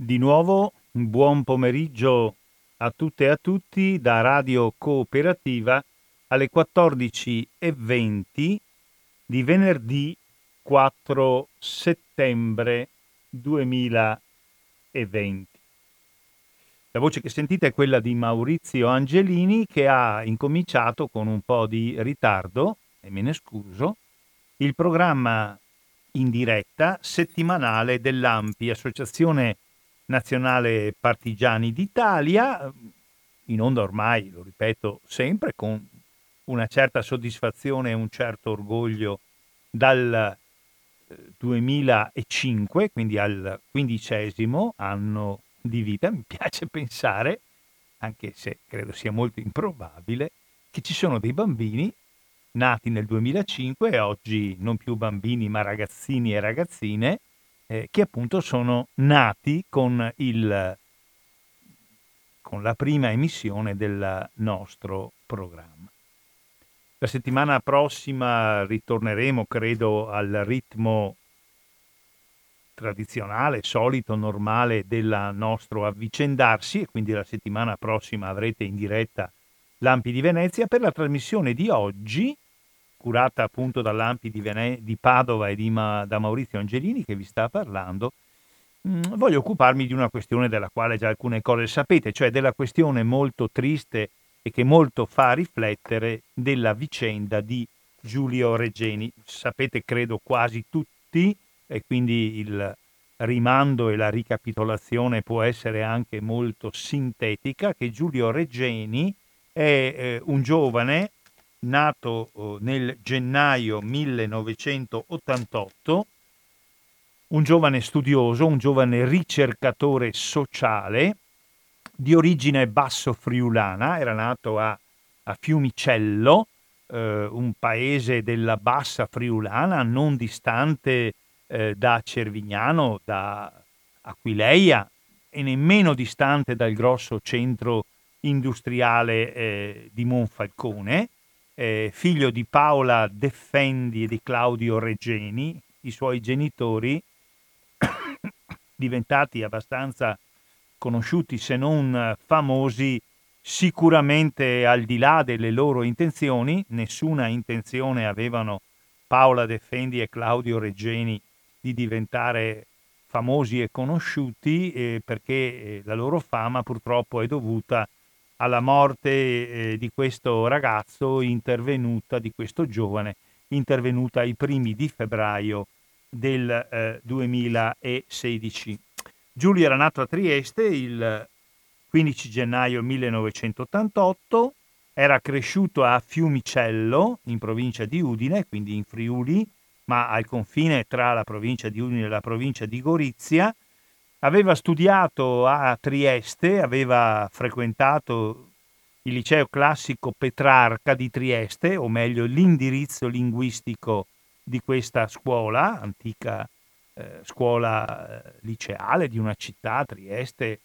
Di nuovo un buon pomeriggio a tutte e a tutti da Radio Cooperativa alle 14:20 di venerdì 4 settembre 2020. La voce che sentite è quella di Maurizio Angelini, che ha incominciato con un po' di ritardo, e me ne scuso, il programma in diretta settimanale dell'ANPI, Associazione Nazionale Partigiani d'Italia, in onda ormai, lo ripeto sempre, con una certa soddisfazione e un certo orgoglio dal 2005, quindi al 15° anno di vita. Mi piace pensare, anche se credo sia molto improbabile, che ci sono dei bambini nati nel 2005 e oggi non più bambini ma ragazzini e ragazzine, che appunto sono nati con la prima emissione del nostro programma. La settimana prossima ritorneremo, credo, al ritmo tradizionale, solito, normale del nostro avvicendarsi, e quindi la settimana prossima avrete in diretta Lampi di Venezia. Per la trasmissione di oggi, curata appunto da Lampi di Padova e da Maurizio Angelini, che vi sta parlando, voglio occuparmi di una questione della quale già alcune cose sapete, cioè della questione molto triste e che molto fa riflettere della vicenda di Giulio Regeni. Sapete, credo, quasi tutti, e quindi il rimando e la ricapitolazione può essere anche molto sintetica, che Giulio Regeni è un giovane nato nel gennaio 1988, un giovane studioso, un giovane ricercatore sociale di origine basso friulana. Era nato a Fiumicello, un paese della bassa friulana non distante da Cervignano, da Aquileia, e nemmeno distante dal grosso centro industriale di Monfalcone. Figlio di Paola Deffendi e di Claudio Regeni, i suoi genitori, diventati abbastanza conosciuti se non famosi, sicuramente al di là delle loro intenzioni. Nessuna intenzione avevano Paola Deffendi e Claudio Regeni di diventare famosi e conosciuti, perché la loro fama purtroppo è dovuta alla morte di questo ragazzo, di questo giovane, intervenuta ai primi di febbraio del 2016. Giulio era nato a Trieste il 15 gennaio 1988, era cresciuto a Fiumicello, in provincia di Udine, quindi in Friuli, ma al confine tra la provincia di Udine e la provincia di Gorizia. Aveva studiato a Trieste, aveva frequentato il liceo classico Petrarca di Trieste, o meglio l'indirizzo linguistico di questa scuola, antica scuola liceale di una città, Trieste,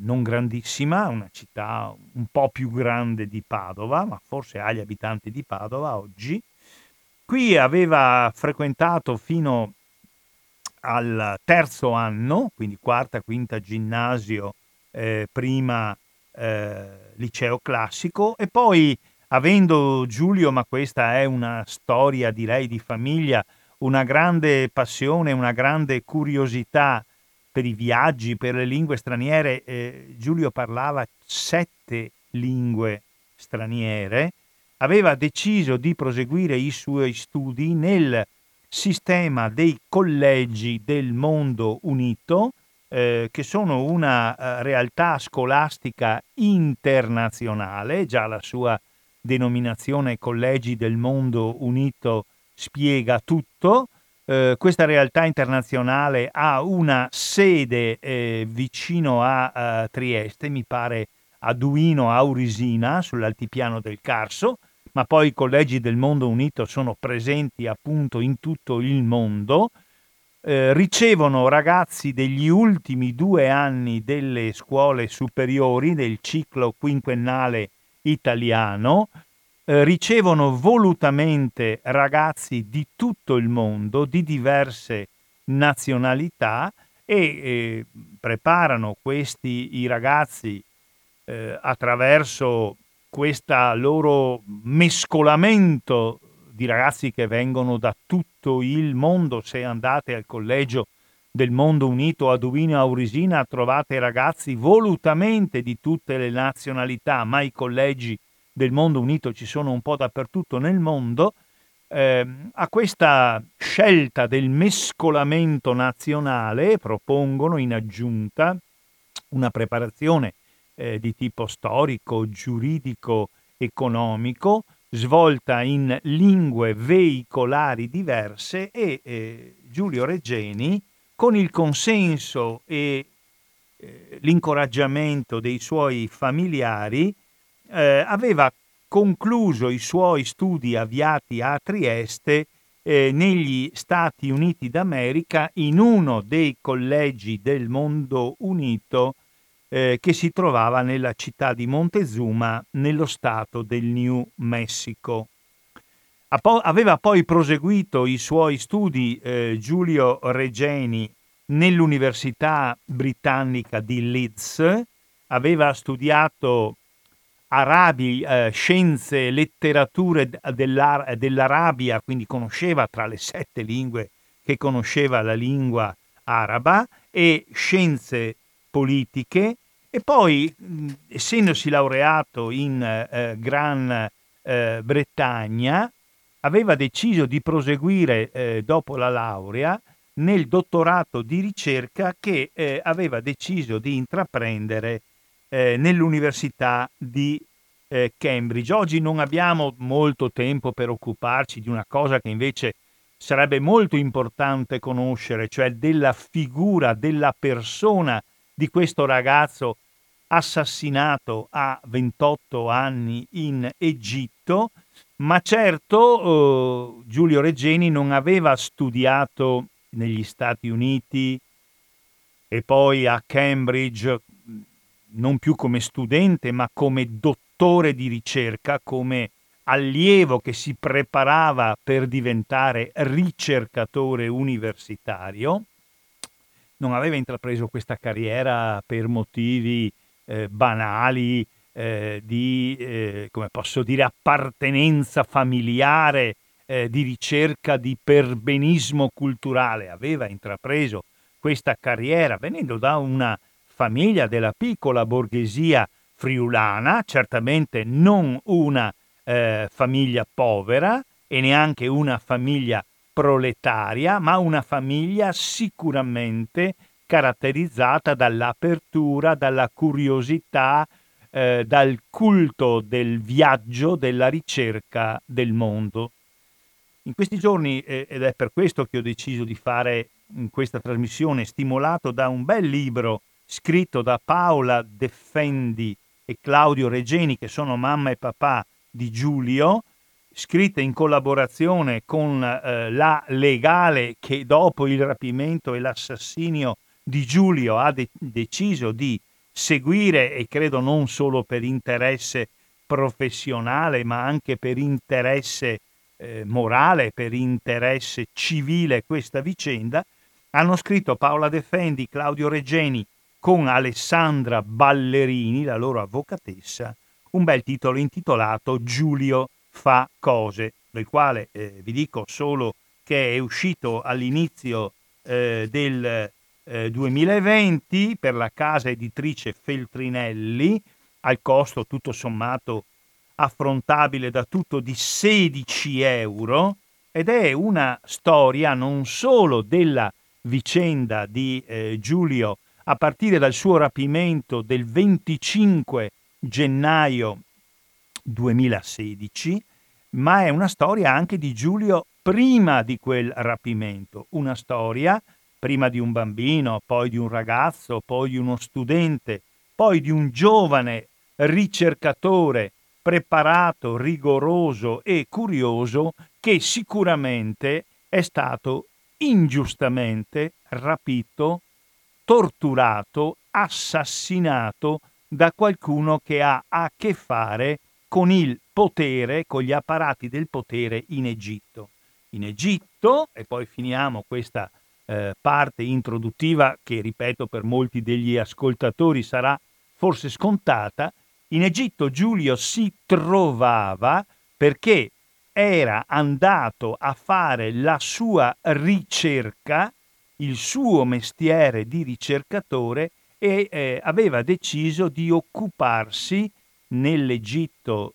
non grandissima, una città un po' più grande di Padova, ma forse ha gli abitanti di Padova oggi. Qui aveva frequentato fino al 3° anno, quindi 4ª, 5ª ginnasio, prima liceo classico, e poi, avendo Giulio, ma questa è una storia direi di famiglia, una grande passione, una grande curiosità per i viaggi, per le lingue straniere. Giulio parlava 7 lingue straniere. Aveva deciso di proseguire i suoi studi nel sistema dei Collegi del Mondo Unito, che sono una realtà scolastica internazionale. Già la sua denominazione, Collegi del Mondo Unito, spiega tutto. Questa realtà internazionale ha una sede vicino a Trieste, mi pare a Duino Aurisina, sull'altipiano del Carso, ma poi i Collegi del Mondo Unito sono presenti appunto in tutto il mondo, ricevono ragazzi degli ultimi 2 anni delle scuole superiori del ciclo quinquennale italiano, ricevono volutamente ragazzi di tutto il mondo, di diverse nazionalità, e preparano questi i ragazzi attraverso questo loro mescolamento di ragazzi che vengono da tutto il mondo. Se andate al Collegio del Mondo Unito a Duino Aurisina trovate ragazzi volutamente di tutte le nazionalità, ma i collegi del Mondo Unito ci sono un po' dappertutto nel mondo. A questa scelta del mescolamento nazionale propongono in aggiunta una preparazione di tipo storico, giuridico, economico, svolta in lingue veicolari diverse e Giulio Regeni, con il consenso e l'incoraggiamento dei suoi familiari, aveva concluso i suoi studi avviati a Trieste negli Stati Uniti d'America in uno dei collegi del Mondo Unito che si trovava nella città di Montezuma, nello stato del New Mexico. Aveva poi proseguito i suoi studi Giulio Regeni nell'Università Britannica di Leeds, aveva studiato arabi, scienze, letterature dell'Arabia, quindi conosceva tra le 7 lingue che conosceva la lingua araba, e scienze politiche, e poi essendosi laureato in Gran Bretagna aveva deciso di proseguire dopo la laurea nel dottorato di ricerca che aveva deciso di intraprendere nell'Università di Cambridge. Oggi non abbiamo molto tempo per occuparci di una cosa che invece sarebbe molto importante conoscere, cioè della figura, della persona di questo ragazzo assassinato a 28 anni in Egitto, ma certo Giulio Regeni non aveva studiato negli Stati Uniti e poi a Cambridge non più come studente, ma come dottore di ricerca, come allievo che si preparava per diventare ricercatore universitario. Non aveva intrapreso questa carriera per motivi banali di, come posso dire, appartenenza familiare, di ricerca di perbenismo culturale. Aveva intrapreso questa carriera venendo da una famiglia della piccola borghesia friulana, certamente non una famiglia povera e neanche una famiglia proletaria, ma una famiglia sicuramente caratterizzata dall'apertura, dalla curiosità, dal culto del viaggio, della ricerca del mondo. In questi giorni, ed è per questo che ho deciso di fare questa trasmissione, stimolato da un bel libro scritto da Paola Deffendi e Claudio Regeni, che sono mamma e papà di Giulio, scritte in collaborazione con la legale che dopo il rapimento e l'assassinio di Giulio ha deciso di seguire, e credo non solo per interesse professionale, ma anche per interesse morale, per interesse civile questa vicenda. Hanno scritto Paola Deffendi, Claudio Regeni, con Alessandra Ballerini, la loro avvocatessa, un bel titolo intitolato Giulio fa cose, del quale vi dico solo che è uscito all'inizio del 2020 per la casa editrice Feltrinelli, al costo tutto sommato affrontabile da tutto di 16 euro, ed è una storia non solo della vicenda di Giulio a partire dal suo rapimento del 25 gennaio 2016, ma è una storia anche di Giulio prima di quel rapimento, una storia prima di un bambino, poi di un ragazzo, poi di uno studente, poi di un giovane ricercatore preparato, rigoroso e curioso che sicuramente è stato ingiustamente rapito, torturato, assassinato da qualcuno che ha a che fare con il potere, con gli apparati del potere in Egitto. E poi finiamo questa parte introduttiva che, ripeto, per molti degli ascoltatori sarà forse scontata, in Egitto Giulio si trovava perché era andato a fare la sua ricerca, il suo mestiere di ricercatore, e aveva deciso di occuparsi nell'Egitto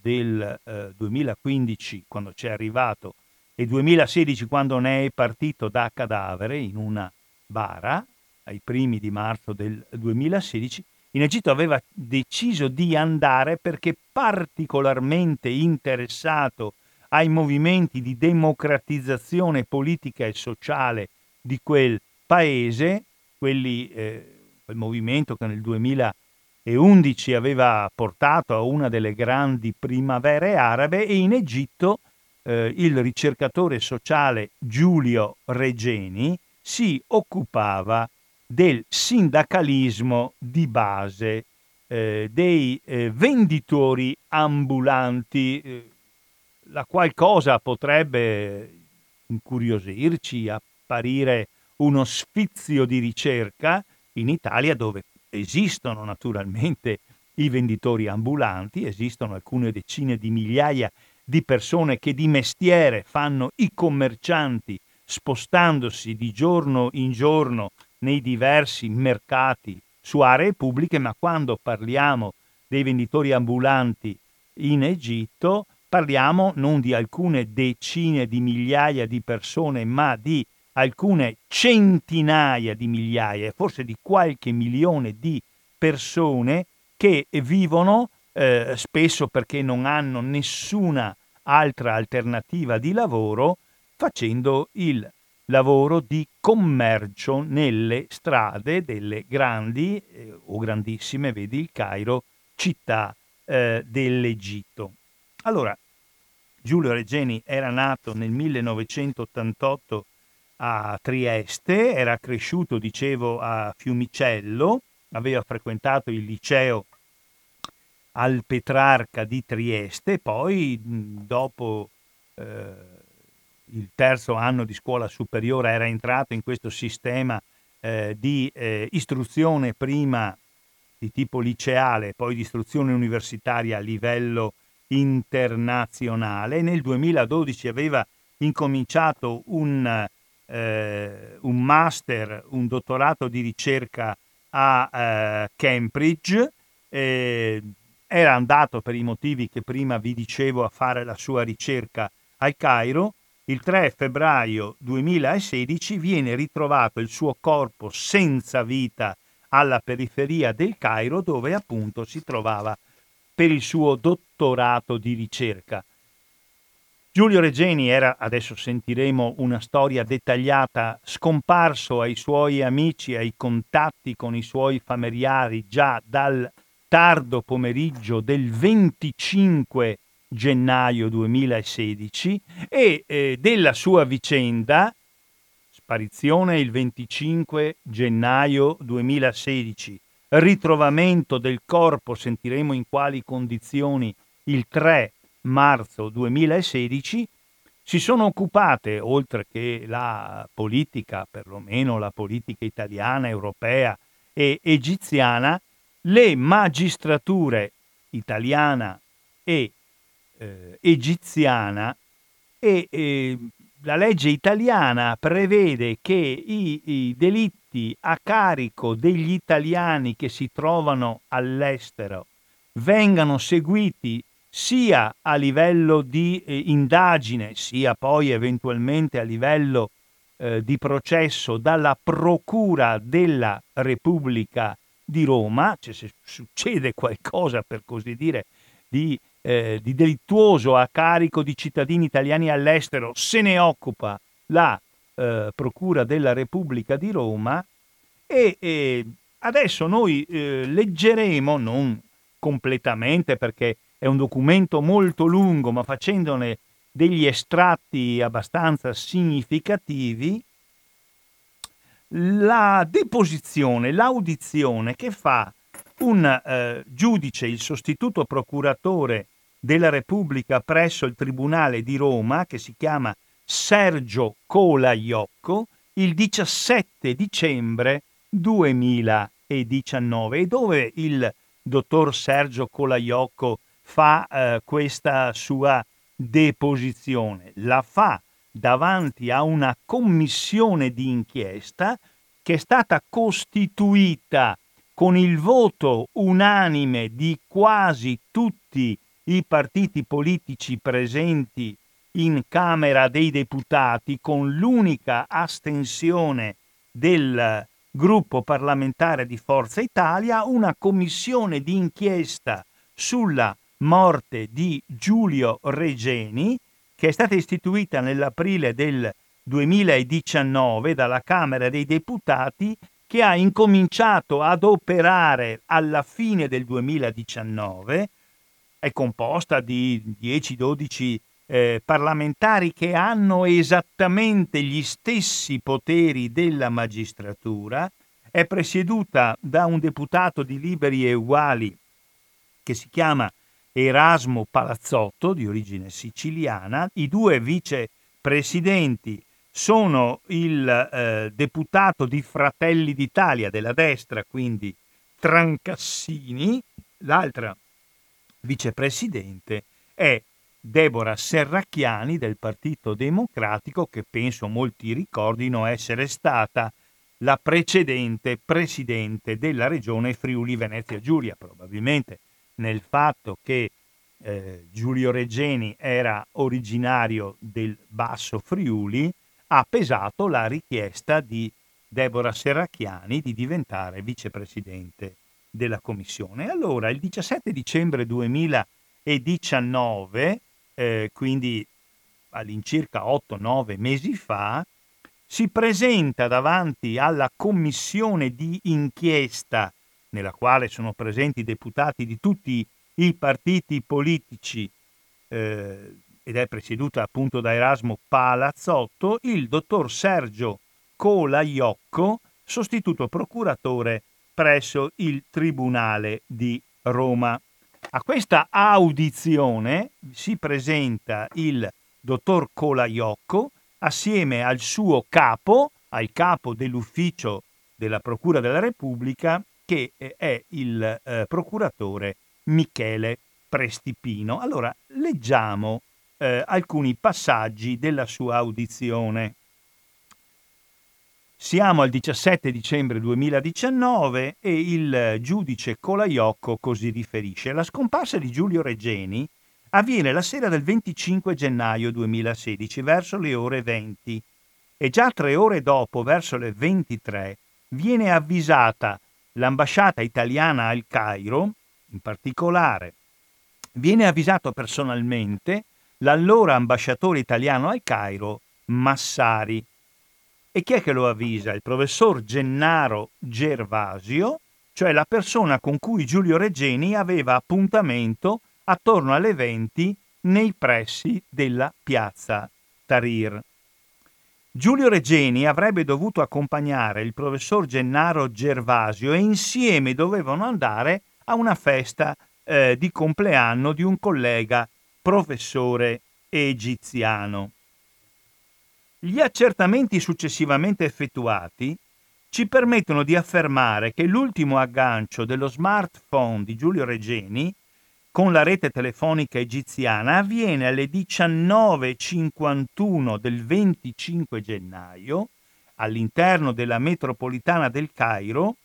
del 2015, quando c'è arrivato, e 2016, quando ne è partito da cadavere in una bara ai primi di marzo del 2016, in Egitto aveva deciso di andare perché particolarmente interessato ai movimenti di democratizzazione politica e sociale di quel paese, quel movimento che nel 2011 aveva portato a una delle grandi primavere arabe, e in Egitto il ricercatore sociale Giulio Regeni si occupava del sindacalismo di base, dei venditori ambulanti. La qualcosa potrebbe incuriosirci, apparire uno sfizio di ricerca in Italia, dove esistono naturalmente i venditori ambulanti, esistono alcune decine di migliaia di persone che di mestiere fanno i commercianti, spostandosi di giorno in giorno nei diversi mercati su aree pubbliche, ma quando parliamo dei venditori ambulanti in Egitto parliamo non di alcune decine di migliaia di persone, ma di alcune centinaia di migliaia, forse di qualche milione di persone che vivono spesso, perché non hanno nessuna altra alternativa di lavoro, facendo il lavoro di commercio nelle strade delle grandi o grandissime, vedi il Cairo, città dell'Egitto. Allora, Giulio Regeni era nato nel 1988 a Trieste, era cresciuto, dicevo, a Fiumicello, aveva frequentato il liceo al Petrarca di Trieste, poi dopo il terzo anno di scuola superiore era entrato in questo sistema di istruzione, prima di tipo liceale, poi di istruzione universitaria a livello internazionale. Nel 2012 aveva incominciato un master, un dottorato di ricerca a Cambridge. Era andato, per i motivi che prima vi dicevo, a fare la sua ricerca al Cairo. Il 3 febbraio 2016 viene ritrovato il suo corpo senza vita alla periferia del Cairo, dove appunto si trovava per il suo dottorato di ricerca. Giulio Regeni era, adesso sentiremo una storia dettagliata, scomparso ai suoi amici, ai contatti con i suoi familiari già dal tardo pomeriggio del 25 gennaio 2016, e della sua vicenda, sparizione il 25 gennaio 2016, ritrovamento del corpo, sentiremo in quali condizioni, il 3 marzo 2016, si sono occupate, oltre che la politica, perlomeno la politica italiana, europea e egiziana, le magistrature italiana e egiziana, e la legge italiana prevede che i delitti a carico degli italiani che si trovano all'estero vengano seguiti sia a livello di indagine, sia poi eventualmente a livello di processo dalla Procura della Repubblica di Roma, cioè se succede qualcosa, per così dire, di delittuoso a carico di cittadini italiani all'estero, se ne occupa la Procura della Repubblica di Roma. E adesso noi leggeremo, non completamente perché è un documento molto lungo, ma facendone degli estratti abbastanza significativi, la deposizione, l'audizione che fa un giudice, il sostituto procuratore della Repubblica presso il Tribunale di Roma, che si chiama Sergio Colaiocco, il 17 dicembre 2019, e dove il dottor Sergio Colaiocco fa questa sua deposizione. La fa davanti a una commissione di inchiesta che è stata costituita con il voto unanime di quasi tutti i partiti politici presenti in Camera dei Deputati, con l'unica astensione del gruppo parlamentare di Forza Italia, una commissione di inchiesta sulla morte di Giulio Regeni, che è stata istituita nell'aprile del 2019 dalla Camera dei Deputati, che ha incominciato ad operare alla fine del 2019. È composta di 10-12 parlamentari che hanno esattamente gli stessi poteri della magistratura. È presieduta da un deputato di Liberi e Uguali che si chiama Erasmo Palazzotto, di origine siciliana. I due vicepresidenti sono il deputato di Fratelli d'Italia, della destra, quindi Trancassini. L'altra vicepresidente è Debora Serracchiani del Partito Democratico, che penso molti ricordino essere stata la precedente presidente della regione Friuli Venezia Giulia. Probabilmente nel fatto che Giulio Regeni era originario del Basso Friuli ha pesato la richiesta di Debora Serracchiani di diventare vicepresidente della commissione. Allora, il 17 dicembre 2019, quindi all'incirca 8-9 mesi fa, si presenta davanti alla commissione di inchiesta, nella quale sono presenti deputati di tutti i partiti politici, ed è presieduta appunto da Erasmo Palazzotto, il dottor Sergio Colaiocco, sostituto procuratore presso il Tribunale di Roma. A questa audizione si presenta il dottor Colaiocco assieme al suo capo, al capo dell'ufficio della Procura della Repubblica, che è il procuratore Michele Prestipino. Allora, leggiamo alcuni passaggi della sua audizione. Siamo al 17 dicembre 2019 e il giudice Colaiocco così riferisce. La scomparsa di Giulio Regeni avviene la sera del 25 gennaio 2016 verso le ore 20, e già 3 ore dopo, verso le 23, viene avvisata l'ambasciata italiana al Cairo. In particolare, viene avvisato personalmente l'allora ambasciatore italiano al Cairo Massari. E chi è che lo avvisa? Il professor Gennaro Gervasio, cioè la persona con cui Giulio Regeni aveva appuntamento attorno alle 20 nei pressi della piazza Tahrir. Giulio Regeni avrebbe dovuto accompagnare il professor Gennaro Gervasio e insieme dovevano andare a una festa di compleanno di un collega professore egiziano. Gli accertamenti successivamente effettuati ci permettono di affermare che l'ultimo aggancio dello smartphone di Giulio Regeni con la rete telefonica egiziana avviene alle 19:51 del 25 gennaio all'interno della metropolitana del Cairo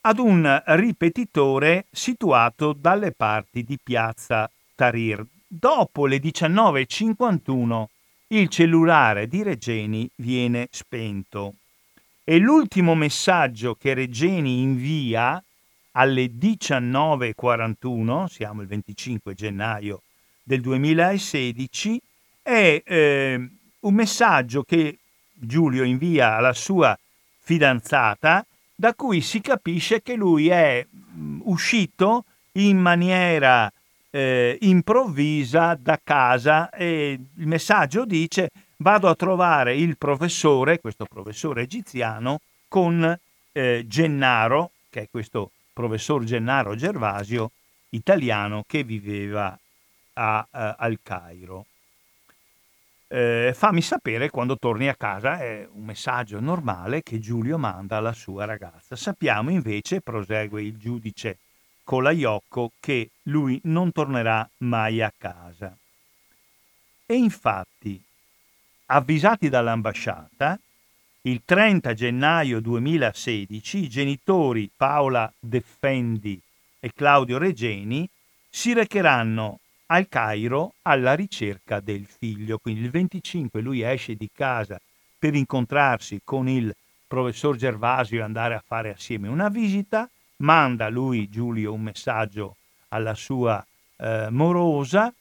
ad un ripetitore situato dalle parti di piazza Tahrir. Dopo le 19:51 il cellulare di Regeni viene spento e l'ultimo messaggio che Regeni invia alle 19:41, siamo il 25 gennaio del 2016, è un messaggio che Giulio invia alla sua fidanzata, da cui si capisce che lui è uscito in maniera improvvisa da casa, e il messaggio dice: vado a trovare il professore, questo professore egiziano, con Gennaro, che è questo professor Gennaro Gervasio, italiano, che viveva al Cairo. fammi sapere quando torni a casa, è un messaggio normale che Giulio manda alla sua ragazza. Sappiamo invece, prosegue il giudice Colaiocco, che lui non tornerà mai a casa. E infatti, avvisati dall'ambasciata, il 30 gennaio 2016 i genitori Paola Deffendi e Claudio Regeni si recheranno al Cairo alla ricerca del figlio. Quindi il 25 lui esce di casa per incontrarsi con il professor Gervasio e andare a fare assieme una visita. Manda lui, Giulio, un messaggio alla sua morosa,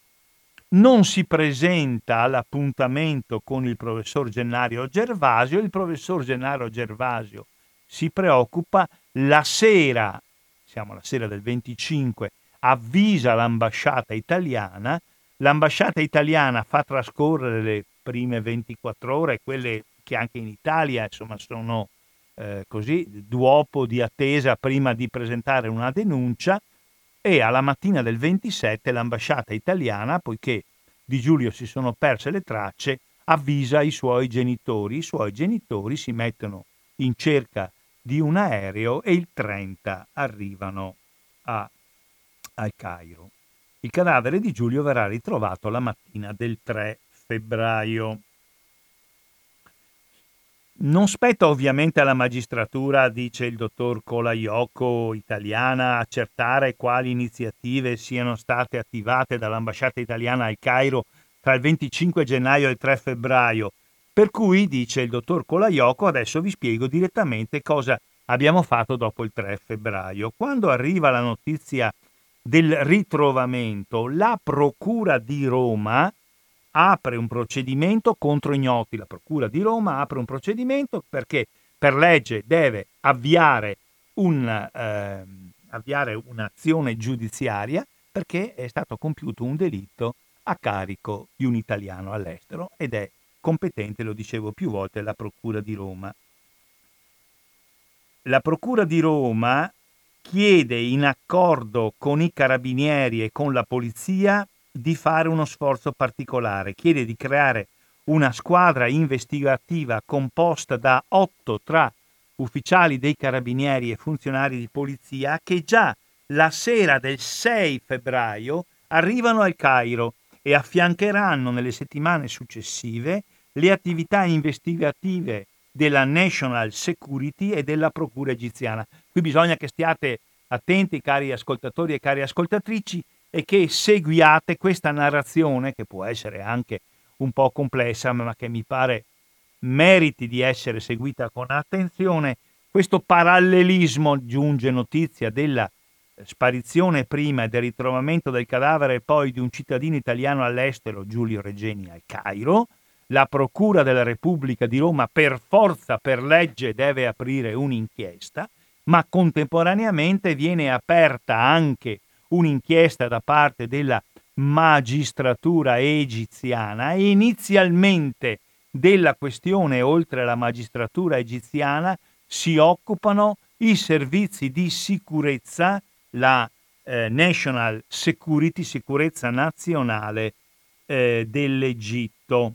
non si presenta all'appuntamento con il professor Gennaro Gervasio. Il professor Gennaro Gervasio si preoccupa, la sera, siamo alla sera del 25, avvisa l'ambasciata italiana. L'ambasciata italiana fa trascorrere le prime 24 ore, quelle che anche in Italia insomma sono così, d'uopo di attesa prima di presentare una denuncia, e alla mattina del 27 l'ambasciata italiana, poiché di Giulio si sono perse le tracce, avvisa i suoi genitori. I suoi genitori si mettono in cerca di un aereo e il 30 arrivano al Cairo. Il cadavere di Giulio verrà ritrovato la mattina del 3 febbraio. Non spetta ovviamente alla magistratura, dice il dottor Colaiocco, italiana, accertare quali iniziative siano state attivate dall'ambasciata italiana al Cairo tra il 25 gennaio e il 3 febbraio. Per cui, dice il dottor Colaiocco, adesso vi spiego direttamente cosa abbiamo fatto dopo il 3 febbraio. Quando arriva la notizia del ritrovamento, la Procura di Roma apre un procedimento contro ignoti. La Procura di Roma apre un procedimento perché per legge deve avviare un'azione giudiziaria perché è stato compiuto un delitto a carico di un italiano all'estero ed è competente, lo dicevo più volte, la Procura di Roma. La Procura di Roma chiede, in accordo con i carabinieri e con la polizia, di fare uno sforzo particolare, chiede di creare una squadra investigativa composta da 8 tra ufficiali dei carabinieri e funzionari di polizia che già la sera del 6 febbraio arrivano al Cairo e affiancheranno nelle settimane successive le attività investigative della National Security e della Procura egiziana. Qui bisogna che stiate attenti, cari ascoltatori e cari ascoltatrici, e che seguiate questa narrazione, che può essere anche un po' complessa, ma che mi pare meriti di essere seguita con attenzione. Questo parallelismo, giunge notizia della sparizione prima e del ritrovamento del cadavere poi di un cittadino italiano all'estero, Giulio Regeni, al Cairo. La Procura della Repubblica di Roma per forza, per legge, deve aprire un'inchiesta, ma contemporaneamente viene aperta anche un'inchiesta da parte della magistratura egiziana, e inizialmente della questione, oltre alla magistratura egiziana, si occupano i servizi di sicurezza, la National Security, sicurezza nazionale dell'Egitto.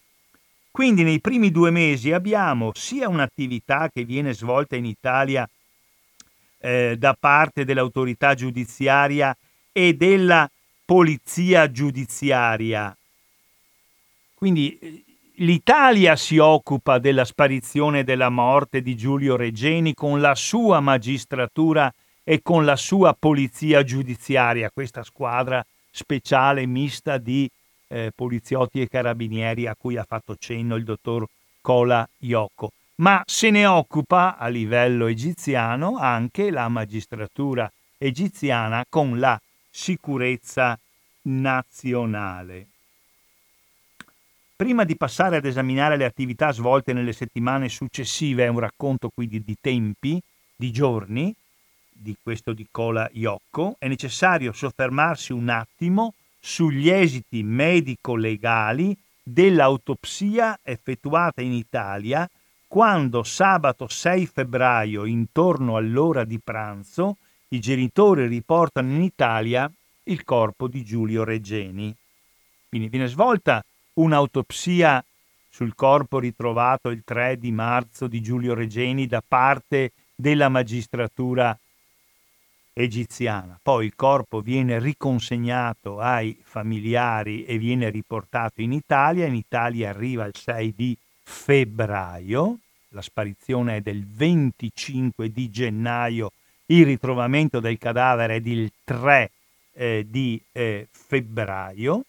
Quindi nei primi 2 mesi abbiamo sia un'attività che viene svolta in Italia da parte dell'autorità giudiziaria e della polizia giudiziaria. Quindi l'Italia si occupa della sparizione e della morte di Giulio Regeni con la sua magistratura e con la sua polizia giudiziaria, questa squadra speciale mista di poliziotti e carabinieri a cui ha fatto cenno il dottor Colaiocco. Ma se ne occupa a livello egiziano anche la magistratura egiziana con la sicurezza nazionale. Prima di passare ad esaminare le attività svolte nelle settimane successive, è un racconto quindi di tempi, di giorni, di questo di Colaiocco, è necessario soffermarsi un attimo sugli esiti medico-legali dell'autopsia effettuata in Italia quando sabato 6 febbraio, intorno all'ora di pranzo, i genitori riportano in Italia il corpo di Giulio Regeni. Quindi viene svolta un'autopsia sul corpo ritrovato il 3 di marzo di Giulio Regeni da parte della magistratura egiziana. Poi il corpo viene riconsegnato ai familiari e viene riportato in Italia. In Italia arriva il 6 di febbraio, la sparizione è del 25 di gennaio, il ritrovamento del cadavere è del 3 di febbraio.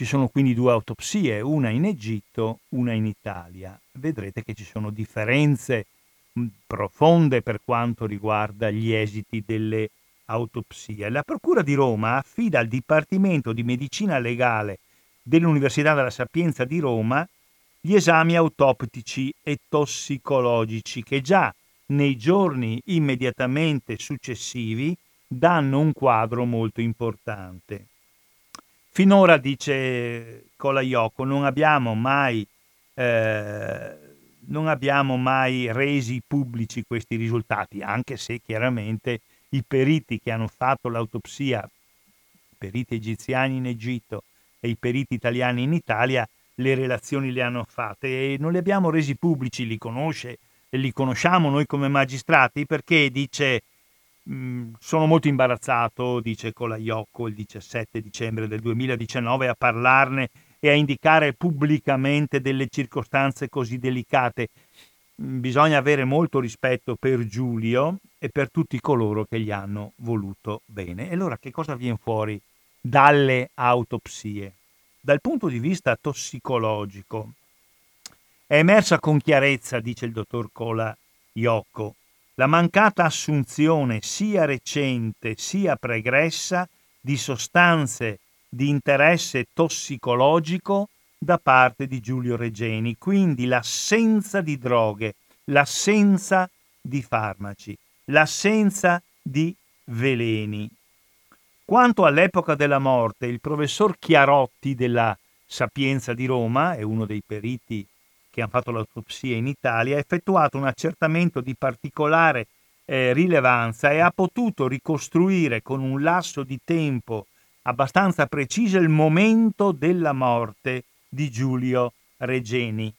Ci sono quindi due autopsie, una in Egitto, una in Italia. Vedrete che ci sono differenze profonde per quanto riguarda gli esiti delle autopsie. La Procura di Roma affida al Dipartimento di Medicina Legale dell'Università della Sapienza di Roma gli esami autoptici e tossicologici che già nei giorni immediatamente successivi danno un quadro molto importante. Finora, dice Colaiocco, non abbiamo mai resi pubblici questi risultati, anche se chiaramente i periti che hanno fatto l'autopsia, i periti egiziani in Egitto e i periti italiani in Italia, le relazioni le hanno fatte e non li abbiamo resi pubblici, li conosciamo noi come magistrati, perché dice... Sono molto imbarazzato, dice Colaiocco, il 17 dicembre del 2019 a parlarne e a indicare pubblicamente delle circostanze così delicate. Bisogna avere molto rispetto per Giulio e per tutti coloro che gli hanno voluto bene. E allora che cosa viene fuori dalle autopsie? Dal punto di vista tossicologico è emersa con chiarezza, dice il dottor Colaiocco, la mancata assunzione sia recente sia pregressa di sostanze di interesse tossicologico da parte di Giulio Regeni, quindi l'assenza di droghe, l'assenza di farmaci, l'assenza di veleni. Quanto all'epoca della morte, il professor Chiarotti della Sapienza di Roma è uno dei periti che hanno fatto l'autopsia in Italia, ha effettuato un accertamento di particolare rilevanza e ha potuto ricostruire con un lasso di tempo abbastanza preciso il momento della morte di Giulio Regeni,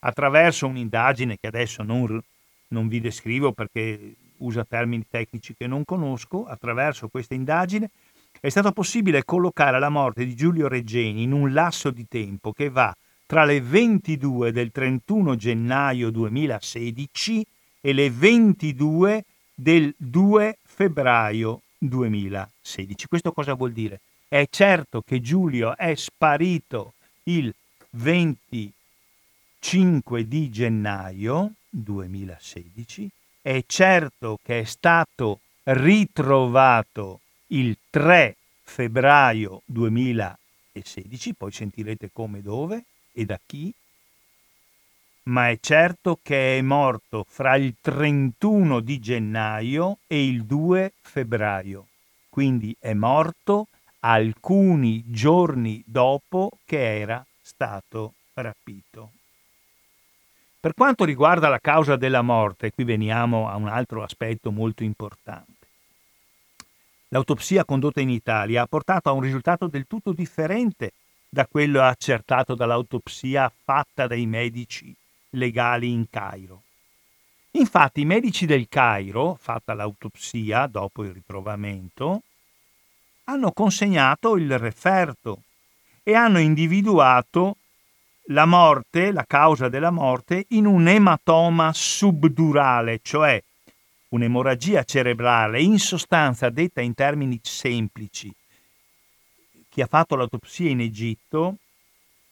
attraverso un'indagine che adesso non vi descrivo perché usa termini tecnici che non conosco. Attraverso questa indagine è stato possibile collocare la morte di Giulio Regeni in un lasso di tempo che va tra le 22 del 31 gennaio 2016 e le 22 del 2 febbraio 2016. Questo cosa vuol dire? È certo che Giulio è sparito il 25 di gennaio 2016, è certo che è stato ritrovato il 3 febbraio 2016, poi sentirete come e dove e da chi, ma è certo che è morto fra il 31 di gennaio e il 2 febbraio, quindi è morto alcuni giorni dopo che era stato rapito. Per quanto riguarda la causa della morte, qui veniamo a un altro aspetto molto importante. L'autopsia condotta in Italia ha portato a un risultato del tutto differente da quello accertato dall'autopsia fatta dai medici legali in Cairo. Infatti i medici del Cairo, fatta l'autopsia dopo il ritrovamento, hanno consegnato il referto e hanno individuato la morte, la causa della morte, in un ematoma subdurale, cioè un'emorragia cerebrale, in sostanza detta in termini semplici. Chi ha fatto l'autopsia in Egitto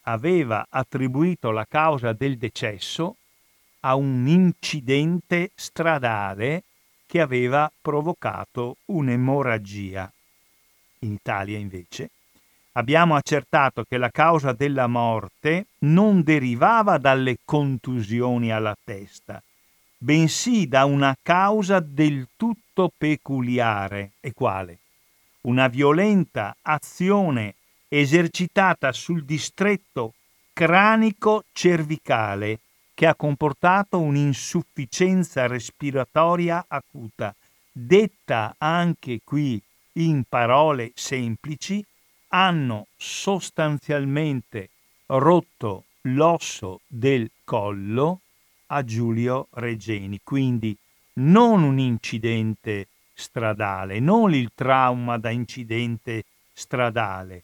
aveva attribuito la causa del decesso a un incidente stradale che aveva provocato un'emorragia. In Italia, invece, abbiamo accertato che la causa della morte non derivava dalle contusioni alla testa, bensì da una causa del tutto peculiare. E quale? Una violenta azione esercitata sul distretto cranico-cervicale che ha comportato un'insufficienza respiratoria acuta, detta anche qui in parole semplici, hanno sostanzialmente rotto l'osso del collo a Giulio Regeni. Quindi non un incidente stradale, non il trauma da incidente stradale,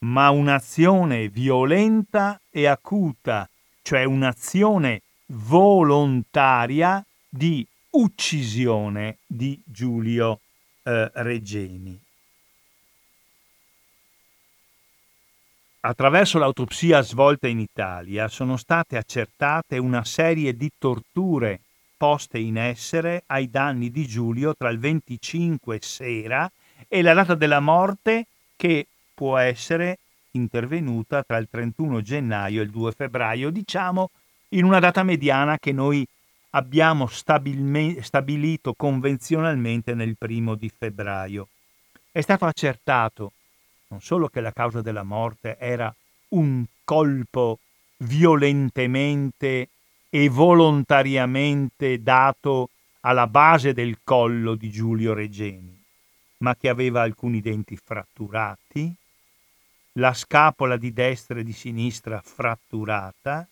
ma un'azione violenta e acuta, cioè un'azione volontaria di uccisione di Giulio Regeni. Attraverso l'autopsia svolta in Italia sono state accertate una serie di torture poste in essere ai danni di Giulio tra il 25 sera e la data della morte, che può essere intervenuta tra il 31 gennaio e il 2 febbraio, diciamo in una data mediana che noi abbiamo stabilito convenzionalmente nel 1° di febbraio. È stato accertato non solo che la causa della morte era un colpo violentemente e volontariamente dato alla base del collo di Giulio Regeni, ma che aveva alcuni denti fratturati, la scapola di destra e di sinistra fratturata,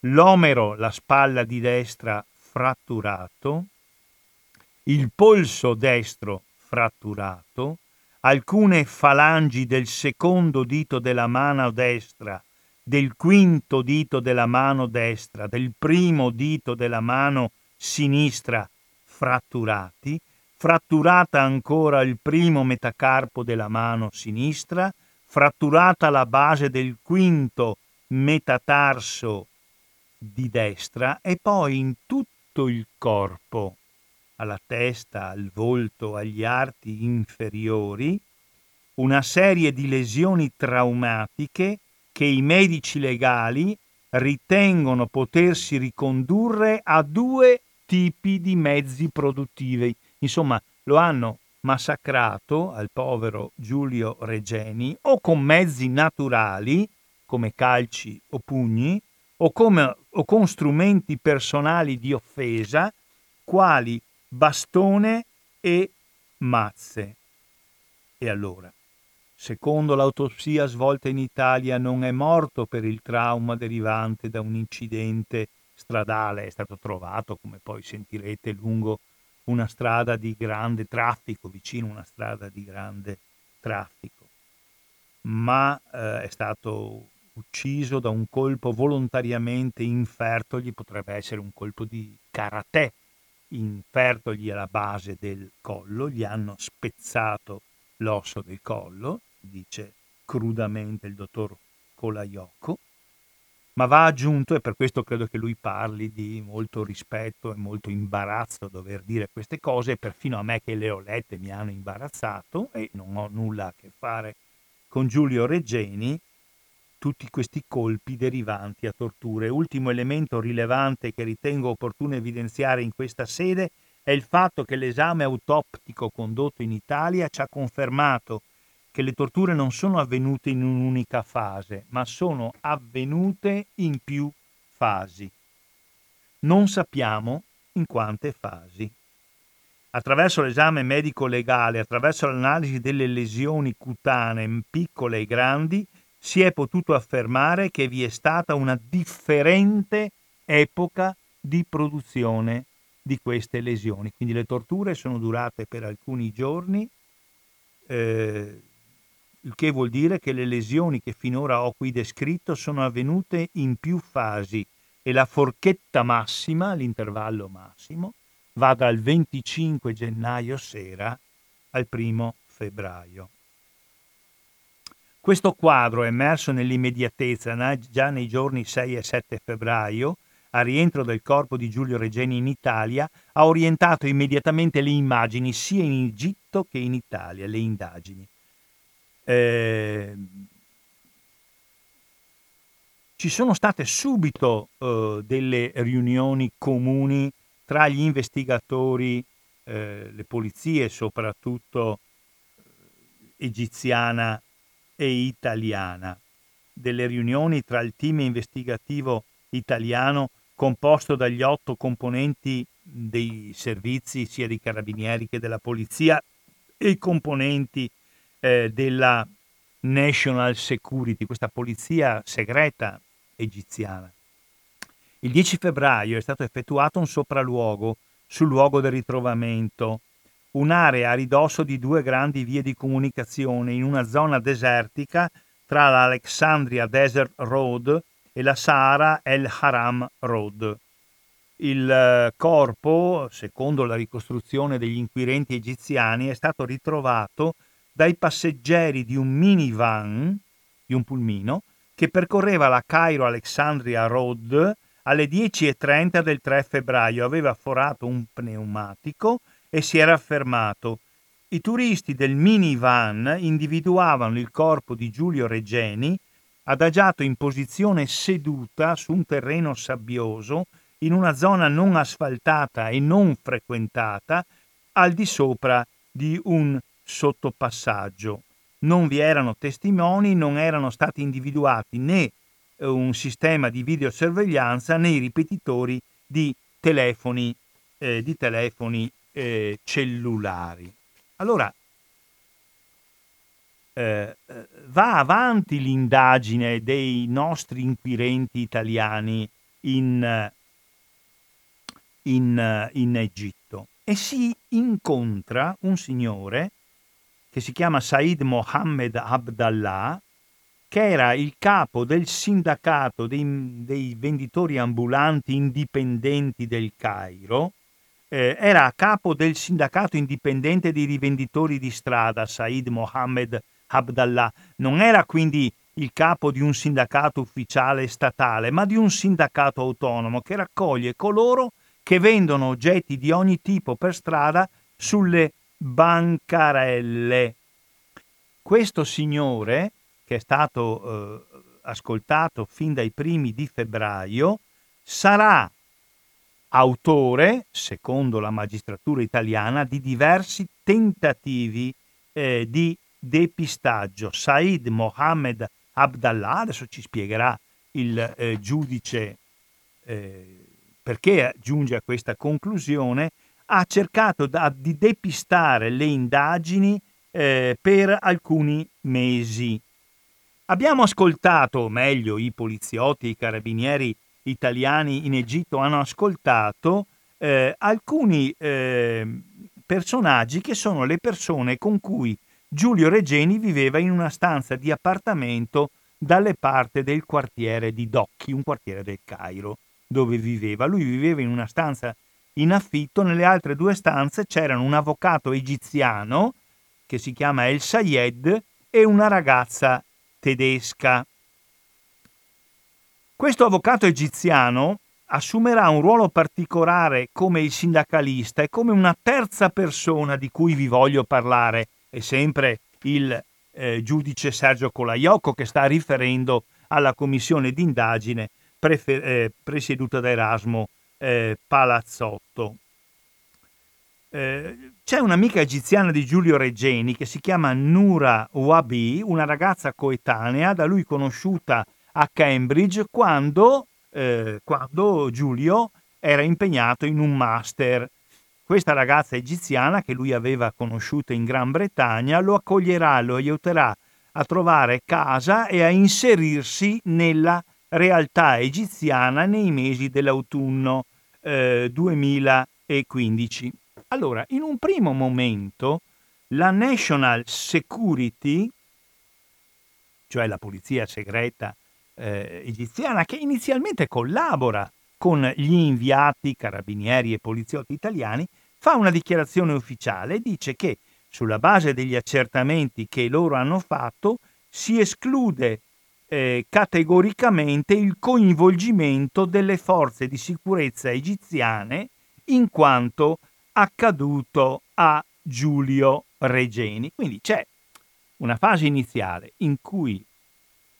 l'omero, la spalla di destra, fratturato, il polso destro fratturato, alcune falangi del secondo dito della mano destra, del quinto dito della mano destra, del primo dito della mano sinistra fratturati, fratturata ancora il primo metacarpo della mano sinistra, fratturata la base del quinto metatarso di destra, e poi in tutto il corpo, alla testa, al volto, agli arti inferiori, una serie di lesioni traumatiche che i medici legali ritengono potersi ricondurre a 2 tipi di mezzi produttivi. Insomma, lo hanno massacrato al povero Giulio Regeni o con mezzi naturali, come calci o pugni, o con strumenti personali di offesa, quali bastone e mazze. E allora, secondo l'autopsia svolta in Italia, non è morto per il trauma derivante da un incidente stradale. È stato trovato, come poi sentirete, lungo una strada di grande traffico, vicino a una strada di grande traffico. Ma è stato ucciso da un colpo volontariamente infertogli, potrebbe essere un colpo di karate, infertogli alla base del collo, gli hanno spezzato l'osso del collo, dice crudamente il dottor Colaiocco, ma va aggiunto, e per questo credo che lui parli di molto rispetto e molto imbarazzo dover dire queste cose, perfino a me che le ho lette mi hanno imbarazzato e non ho nulla a che fare con Giulio Regeni, tutti questi colpi derivanti a torture. Ultimo elemento rilevante che ritengo opportuno evidenziare in questa sede è il fatto che l'esame autoptico condotto in Italia ci ha confermato che le torture non sono avvenute in un'unica fase, ma sono avvenute in più fasi. Non sappiamo in quante fasi. Attraverso l'esame medico-legale, attraverso l'analisi delle lesioni cutanee, piccole e grandi, si è potuto affermare che vi è stata una differente epoca di produzione di queste lesioni. Quindi le torture sono durate per alcuni giorni, il che vuol dire che le lesioni che finora ho qui descritto sono avvenute in più fasi e la forchetta massima, l'intervallo massimo, va dal 25 gennaio sera al 1° febbraio. Questo quadro, emerso nell'immediatezza già nei giorni 6 e 7 febbraio, a rientro del corpo di Giulio Regeni in Italia, ha orientato immediatamente le immagini sia in Egitto che in Italia, le indagini. Ci sono state subito delle riunioni comuni tra gli investigatori, le polizie soprattutto egiziana e italiana, delle riunioni tra il team investigativo italiano composto dagli 8 componenti dei servizi sia dei carabinieri che della polizia e i componenti della National Security, questa polizia segreta egiziana. Il 10 febbraio è stato effettuato un sopralluogo sul luogo del ritrovamento, un'area a ridosso di due grandi vie di comunicazione in una zona desertica tra l'Alexandria Desert Road e la Sahara El Haram Road. Il corpo, secondo la ricostruzione degli inquirenti egiziani, è stato ritrovato dai passeggeri di un minivan, di un pulmino, che percorreva la Cairo Alexandria Road alle 10:30 del 3 febbraio. Aveva forato un pneumatico e si era fermato. I turisti del minivan individuavano il corpo di Giulio Regeni adagiato in posizione seduta su un terreno sabbioso in una zona non asfaltata e non frequentata al di sopra di un sottopassaggio. Non vi erano testimoni, non erano stati individuati né un sistema di videosorveglianza né i ripetitori di telefoni cellulari. Allora, va avanti l'indagine dei nostri inquirenti italiani in Egitto e si incontra un signore che si chiama Said Mohamed Abdallah, che era il capo del sindacato dei venditori ambulanti indipendenti del Cairo. Era a capo del sindacato indipendente dei rivenditori di strada, Said Mohamed Abdallah. Non era quindi il capo di un sindacato ufficiale statale, ma di un sindacato autonomo che raccoglie coloro che vendono oggetti di ogni tipo per strada sulle bancarelle. Questo signore, che è stato ascoltato fin dai primi di febbraio, sarà autore, secondo la magistratura italiana, di diversi tentativi di depistaggio. Said Mohamed Abdallah, adesso ci spiegherà il giudice perché giunge a questa conclusione, ha cercato di depistare le indagini per alcuni mesi. Abbiamo ascoltato, o meglio, i poliziotti, i carabinieri italiani in Egitto hanno ascoltato alcuni personaggi che sono le persone con cui Giulio Regeni viveva in una stanza di appartamento dalle parti del quartiere di Docchi, un quartiere del Cairo, dove viveva. Lui viveva in una stanza in affitto, nelle altre due stanze c'erano un avvocato egiziano che si chiama El Sayed e una ragazza tedesca. Questo avvocato egiziano assumerà un ruolo particolare come il sindacalista e come una terza persona di cui vi voglio parlare. È sempre il giudice Sergio Colaiocco che sta riferendo alla commissione d'indagine presieduta da Erasmo Palazzotto. C'è un'amica egiziana di Giulio Regeni che si chiama Nura Wabi, una ragazza coetanea da lui conosciuta a Cambridge quando Giulio era impegnato in un master. Questa ragazza egiziana, che lui aveva conosciuto in Gran Bretagna, lo accoglierà, lo aiuterà a trovare casa e a inserirsi nella realtà egiziana nei mesi dell'autunno 2015. Allora, in un primo momento la National Security, cioè la polizia segreta egiziana, che inizialmente collabora con gli inviati carabinieri e poliziotti italiani, fa una dichiarazione ufficiale e dice che sulla base degli accertamenti che loro hanno fatto si esclude categoricamente il coinvolgimento delle forze di sicurezza egiziane in quanto accaduto a Giulio Regeni. Quindi c'è una fase iniziale in cui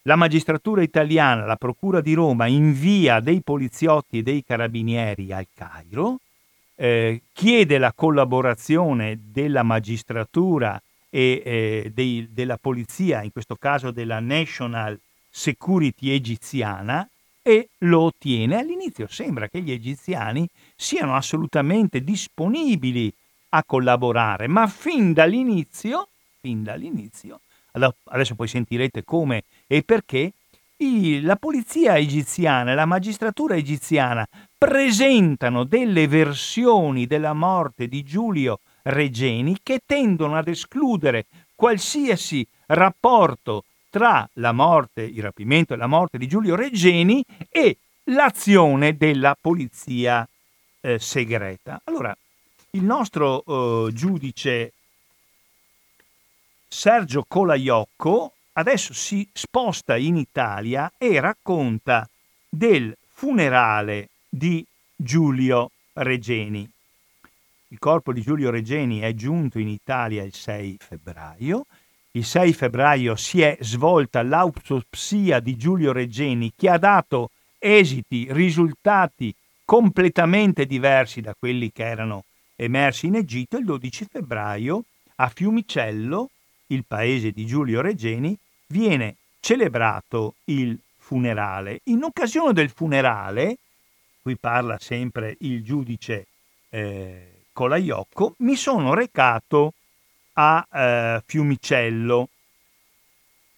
la magistratura italiana, la Procura di Roma, invia dei poliziotti e dei carabinieri al Cairo, chiede la collaborazione della magistratura e della polizia, in questo caso della National Security egiziana, e lo ottiene. All'inizio sembra che gli egiziani siano assolutamente disponibili a collaborare, ma fin dall'inizio adesso poi sentirete come e perché, la polizia egiziana e la magistratura egiziana presentano delle versioni della morte di Giulio Regeni che tendono ad escludere qualsiasi rapporto tra la morte, il rapimento e la morte di Giulio Regeni e l'azione della polizia segreta. Allora, il nostro giudice Sergio Colaiocco adesso si sposta in Italia e racconta del funerale di Giulio Regeni. Il corpo di Giulio Regeni è giunto in Italia il 6 febbraio. Il 6 febbraio si è svolta l'autopsia di Giulio Regeni, che ha dato risultati completamente diversi da quelli che erano emersi in Egitto. Il 12 febbraio a Fiumicello, il paese di Giulio Regeni, viene celebrato il funerale. In occasione del funerale, qui parla sempre il giudice Colaiocco, mi sono recato a Fiumicello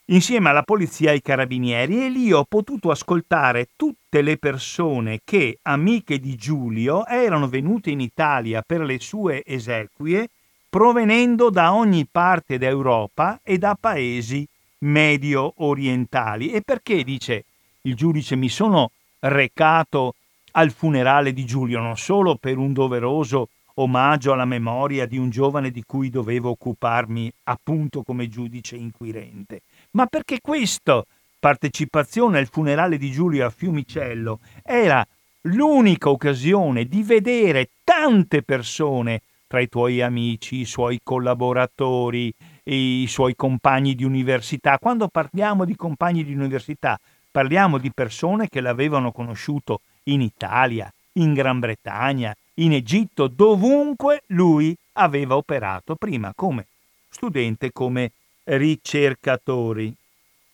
insieme alla polizia e ai carabinieri, e lì ho potuto ascoltare tutte le persone che, amiche di Giulio, erano venute in Italia per le sue esequie, provenendo da ogni parte d'Europa e da paesi medio orientali. E perché, dice il giudice, mi sono recato al funerale di Giulio? Non solo per un doveroso omaggio alla memoria di un giovane di cui dovevo occuparmi appunto come giudice inquirente, ma perché questa partecipazione al funerale di Giulio a Fiumicello era l'unica occasione di vedere tante persone, tra i tuoi amici, i suoi collaboratori, i suoi compagni di università. Quando parliamo di compagni di università, parliamo di persone che l'avevano conosciuto in Italia, in Gran Bretagna, in Egitto, dovunque lui aveva operato, prima come studente, come ricercatori.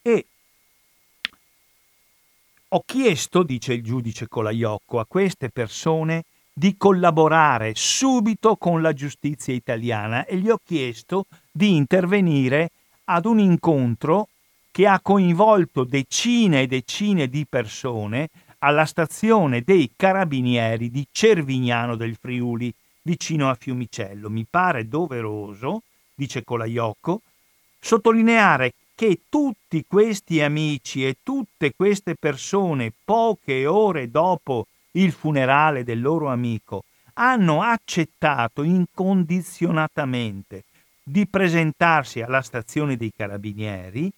E ho chiesto, dice il giudice Colaiocco, a queste persone di collaborare subito con la giustizia italiana, e gli ho chiesto di intervenire ad un incontro che ha coinvolto decine e decine di persone alla stazione dei carabinieri di Cervignano del Friuli, vicino a Fiumicello. Mi pare doveroso, dice Colaiocco, sottolineare che tutti questi amici e tutte queste persone, poche ore dopo il funerale del loro amico, hanno accettato incondizionatamente di presentarsi alla stazione dei carabinieri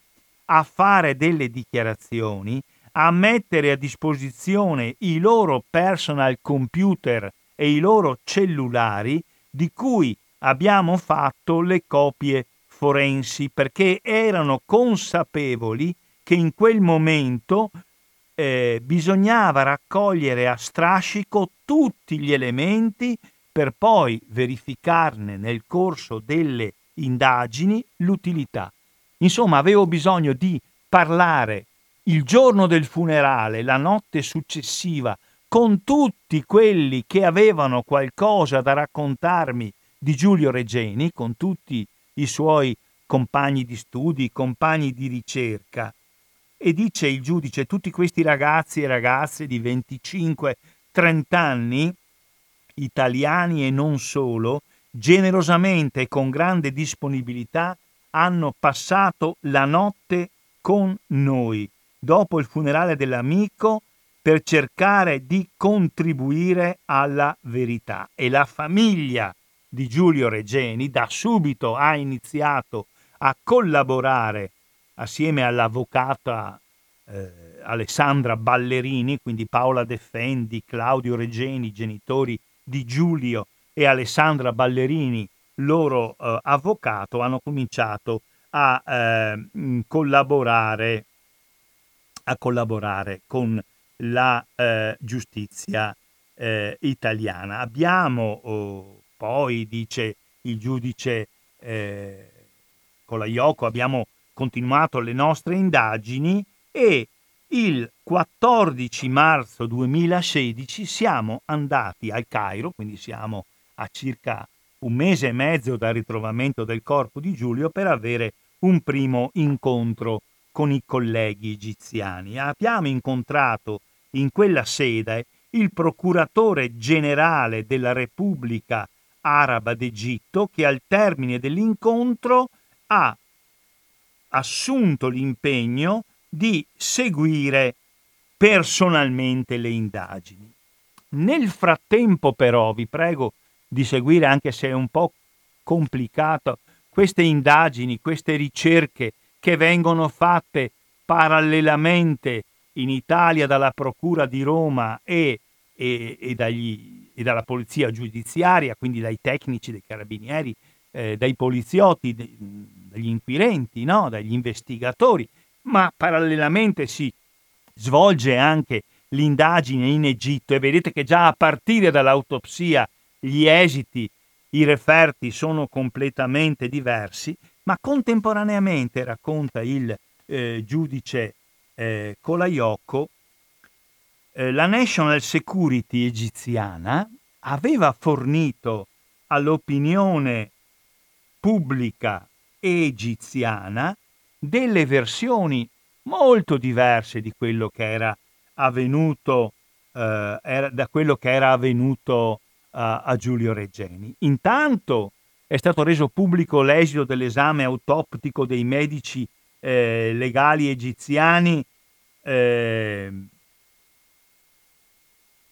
a fare delle dichiarazioni, a mettere a disposizione i loro personal computer e i loro cellulari, di cui abbiamo fatto le copie forensi, perché erano consapevoli che in quel momento bisognava raccogliere a strascico tutti gli elementi per poi verificarne nel corso delle indagini l'utilità. Insomma, avevo bisogno di parlare il giorno del funerale, la notte successiva, con tutti quelli che avevano qualcosa da raccontarmi di Giulio Regeni, con tutti i suoi compagni di studi, compagni di ricerca. E dice il giudice, tutti questi ragazzi e ragazze di 25-30 anni, italiani e non solo, generosamente e con grande disponibilità hanno passato la notte con noi dopo il funerale dell'amico, per cercare di contribuire alla verità. E la famiglia di Giulio Regeni da subito ha iniziato a collaborare assieme all'avvocata Alessandra Ballerini, quindi Paola Deffendi, Claudio Regeni, genitori di Giulio, e Alessandra Ballerini, loro avvocato, hanno cominciato a collaborare con la giustizia italiana. Abbiamo poi, dice il giudice Colaiocco, abbiamo continuato le nostre indagini e il 14 marzo 2016 siamo andati al Cairo, quindi siamo a circa un mese e mezzo dal ritrovamento del corpo di Giulio, per avere un primo incontro con i colleghi egiziani. Abbiamo incontrato in quella sede il procuratore generale della Repubblica Araba d'Egitto, che al termine dell'incontro ha assunto l'impegno di seguire personalmente le indagini. Nel frattempo però vi prego di seguire, anche se è un po' complicato, queste indagini, queste ricerche che vengono fatte parallelamente in Italia dalla Procura di Roma e dalla polizia giudiziaria, quindi dai tecnici, dai carabinieri, dai poliziotti, dagli inquirenti, no? Dagli investigatori, ma parallelamente si svolge anche l'indagine in Egitto e vedete che già a partire dall'autopsia gli esiti, i referti sono completamente diversi, ma contemporaneamente, racconta il giudice Colaiocco, la National Security egiziana aveva fornito all'opinione pubblica egiziana delle versioni molto diverse di quello che era avvenuto a Giulio Regeni. Intanto è stato reso pubblico l'esito dell'esame autoptico dei medici legali egiziani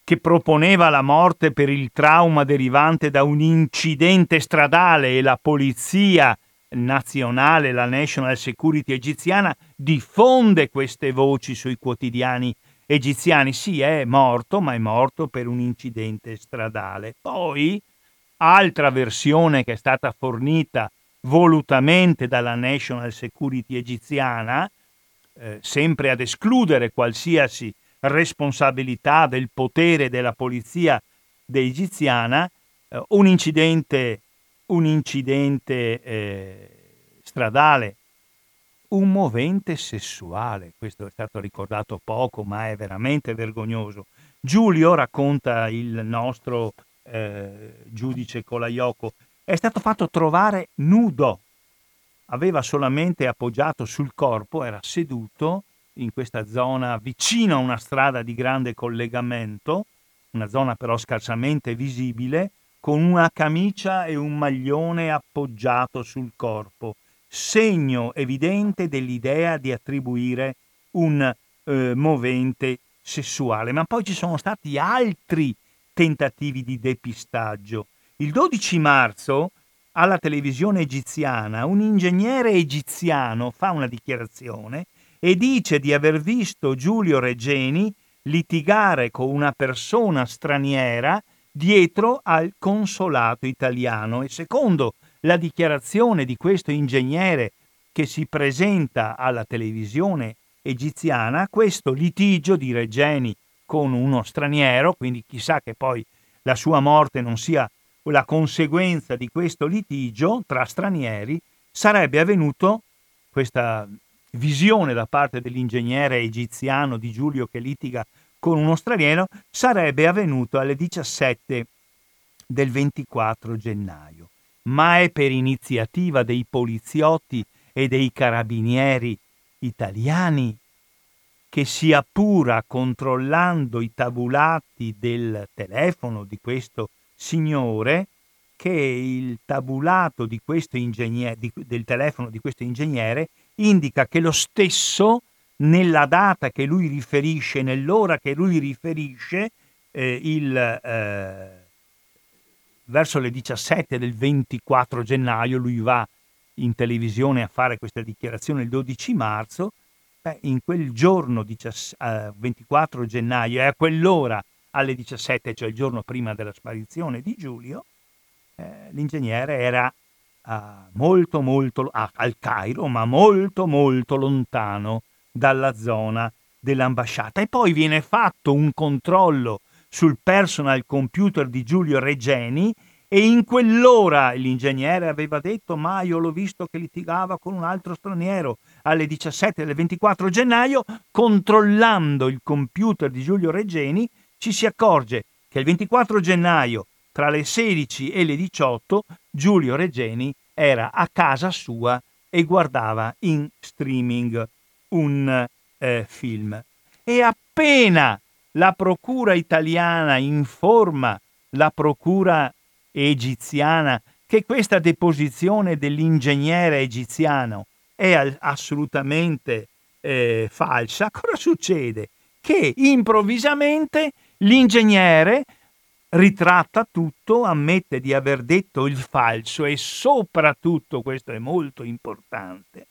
che proponeva la morte per il trauma derivante da un incidente stradale, e la polizia nazionale, la National Security egiziana, diffonde queste voci sui quotidiani egiziani. Sì, è morto, ma è morto per un incidente stradale. Poi, altra versione che è stata fornita volutamente dalla National Security egiziana, sempre ad escludere qualsiasi responsabilità del potere della polizia egiziana, un incidente stradale, un movente sessuale. Questo è stato ricordato poco, ma è veramente vergognoso. Giulio, racconta il nostro giudice Colaiocco, è stato fatto trovare nudo, aveva solamente appoggiato sul corpo, era seduto in questa zona vicino a una strada di grande collegamento, una zona però scarsamente visibile, con una camicia e un maglione appoggiato sul corpo, segno evidente dell'idea di attribuire un movente sessuale. Ma poi ci sono stati altri tentativi di depistaggio. Il 12 marzo alla televisione egiziana un ingegnere egiziano fa una dichiarazione e dice di aver visto Giulio Regeni litigare con una persona straniera dietro al consolato italiano, e secondo la dichiarazione di questo ingegnere che si presenta alla televisione egiziana, questo litigio di Regeni con uno straniero, quindi chissà che poi la sua morte non sia la conseguenza di questo litigio tra stranieri, sarebbe avvenuto, questa visione da parte dell'ingegnere egiziano di Giulio che litiga con uno straniero, sarebbe avvenuto alle 17 del 24 gennaio. Ma è per iniziativa dei poliziotti e dei carabinieri italiani che, sia pura controllando i tabulati del telefono di questo signore, che il tabulato di questo ingegnere, del telefono di questo ingegnere, indica che lo stesso, nella data che lui riferisce, nell'ora che lui riferisce, verso le 17 del 24 gennaio lui va in televisione a fare questa dichiarazione il 12 marzo, in quel giorno 24 gennaio e a quell'ora alle 17, cioè il giorno prima della sparizione di Giulio, l'ingegnere era al Cairo, ma molto molto lontano dalla zona dell'ambasciata. E poi viene fatto un controllo sul personal computer di Giulio Regeni e in quell'ora l'ingegnere aveva detto: ma io l'ho visto che litigava con un altro straniero alle 17 del 24 gennaio. Controllando il computer di Giulio Regeni ci si accorge che il 24 gennaio tra le 16 e le 18 Giulio Regeni era a casa sua e guardava in streaming un film. E appena la procura italiana informa la procura egiziana che questa deposizione dell'ingegnere egiziano è assolutamente falsa, cosa succede? Che improvvisamente l'ingegnere ritratta tutto, ammette di aver detto il falso e soprattutto, questo è molto importante,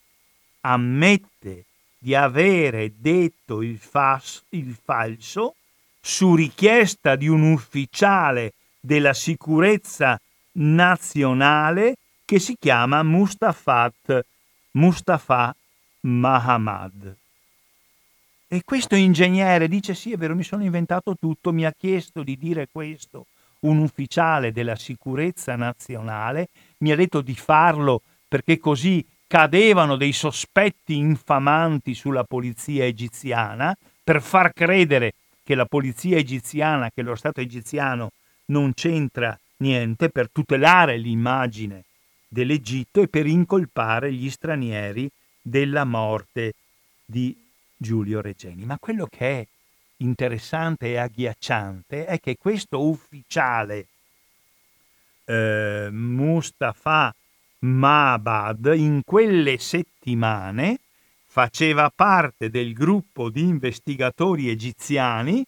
ammette di avere detto il falso su richiesta di un ufficiale della sicurezza nazionale che si chiama Mustafa Mahamad. E questo ingegnere dice: sì, è vero, mi sono inventato tutto, mi ha chiesto di dire questo un ufficiale della sicurezza nazionale, mi ha detto di farlo perché così cadevano dei sospetti infamanti sulla polizia egiziana, per far credere che la polizia egiziana, che lo Stato egiziano non c'entra niente, per tutelare l'immagine dell'Egitto e per incolpare gli stranieri della morte di Giulio Regeni. Ma quello che è interessante e agghiacciante è che questo ufficiale Mustafa Mahamad in quelle settimane faceva parte del gruppo di investigatori egiziani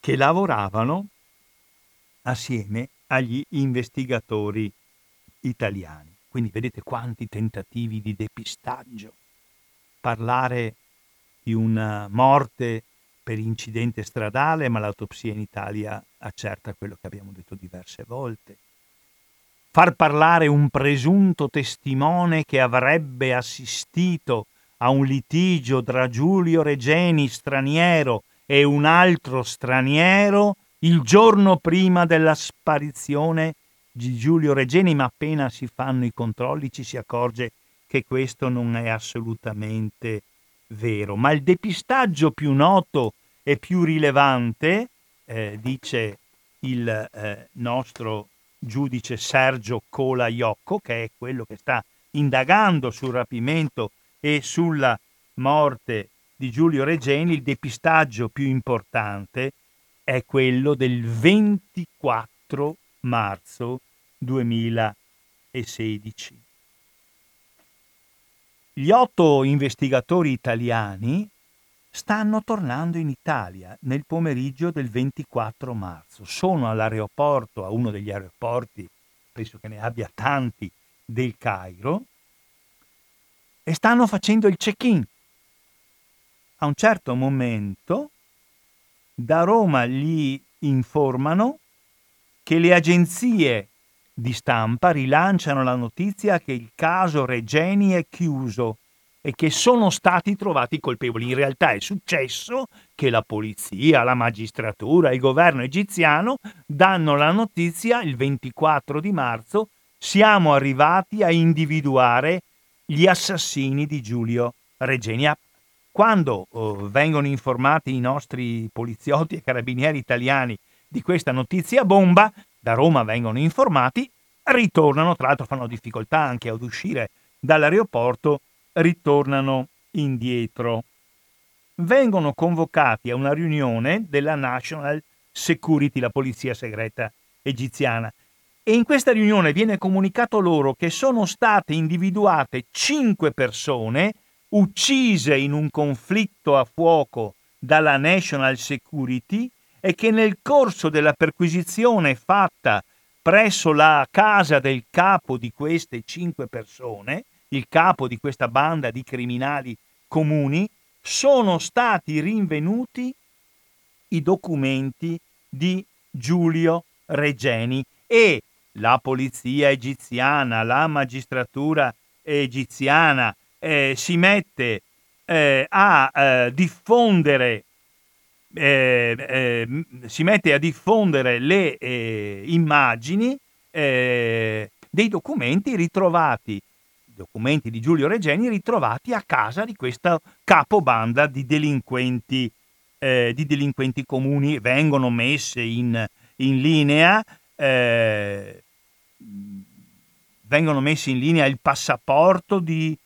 che lavoravano assieme agli investigatori italiani. Quindi vedete quanti tentativi di depistaggio. Parlare di una morte per incidente stradale, ma l'autopsia in Italia accerta quello che abbiamo detto diverse volte. Far parlare un presunto testimone che avrebbe assistito a un litigio tra Giulio Regeni, straniero, e un altro straniero il giorno prima della sparizione di Giulio Regeni, ma appena si fanno i controlli ci si accorge che questo non è assolutamente vero, ma il depistaggio più noto e più rilevante, dice il nostro giudice Sergio Colaiocco, che è quello che sta indagando sul rapimento e sulla morte di Giulio Regeni, il depistaggio più importante è quello del 24 marzo 2016. Gli 8 investigatori italiani stanno tornando in Italia nel pomeriggio del 24 marzo. Sono all'aeroporto, a uno degli aeroporti, penso che ne abbia tanti, del Cairo, e stanno facendo il check-in. A un certo momento da Roma gli informano che le agenzie di stampa rilanciano la notizia che il caso Regeni è chiuso e che sono stati trovati colpevoli. In realtà è successo che la polizia, la magistratura, il governo egiziano danno la notizia il 24 di marzo: siamo arrivati a individuare gli assassini di Giulio Regeni. Quando vengono informati i nostri poliziotti e carabinieri italiani di questa notizia bomba, da Roma vengono informati, ritornano, tra l'altro fanno difficoltà anche ad uscire dall'aeroporto, ritornano indietro. Vengono convocati a una riunione della National Security, la polizia segreta egiziana, e in questa riunione viene comunicato loro che sono state individuate 5 persone uccise in un conflitto a fuoco dalla National Security e che nel corso della perquisizione fatta presso la casa del capo di queste 5 persone, il capo di questa banda di criminali comuni, sono stati rinvenuti i documenti di Giulio Regeni, e la polizia egiziana, la magistratura egiziana si mette a diffondere le immagini dei documenti ritrovati, documenti di Giulio Regeni ritrovati a casa di questa capobanda di delinquenti comuni. Vengono messe in linea il passaporto di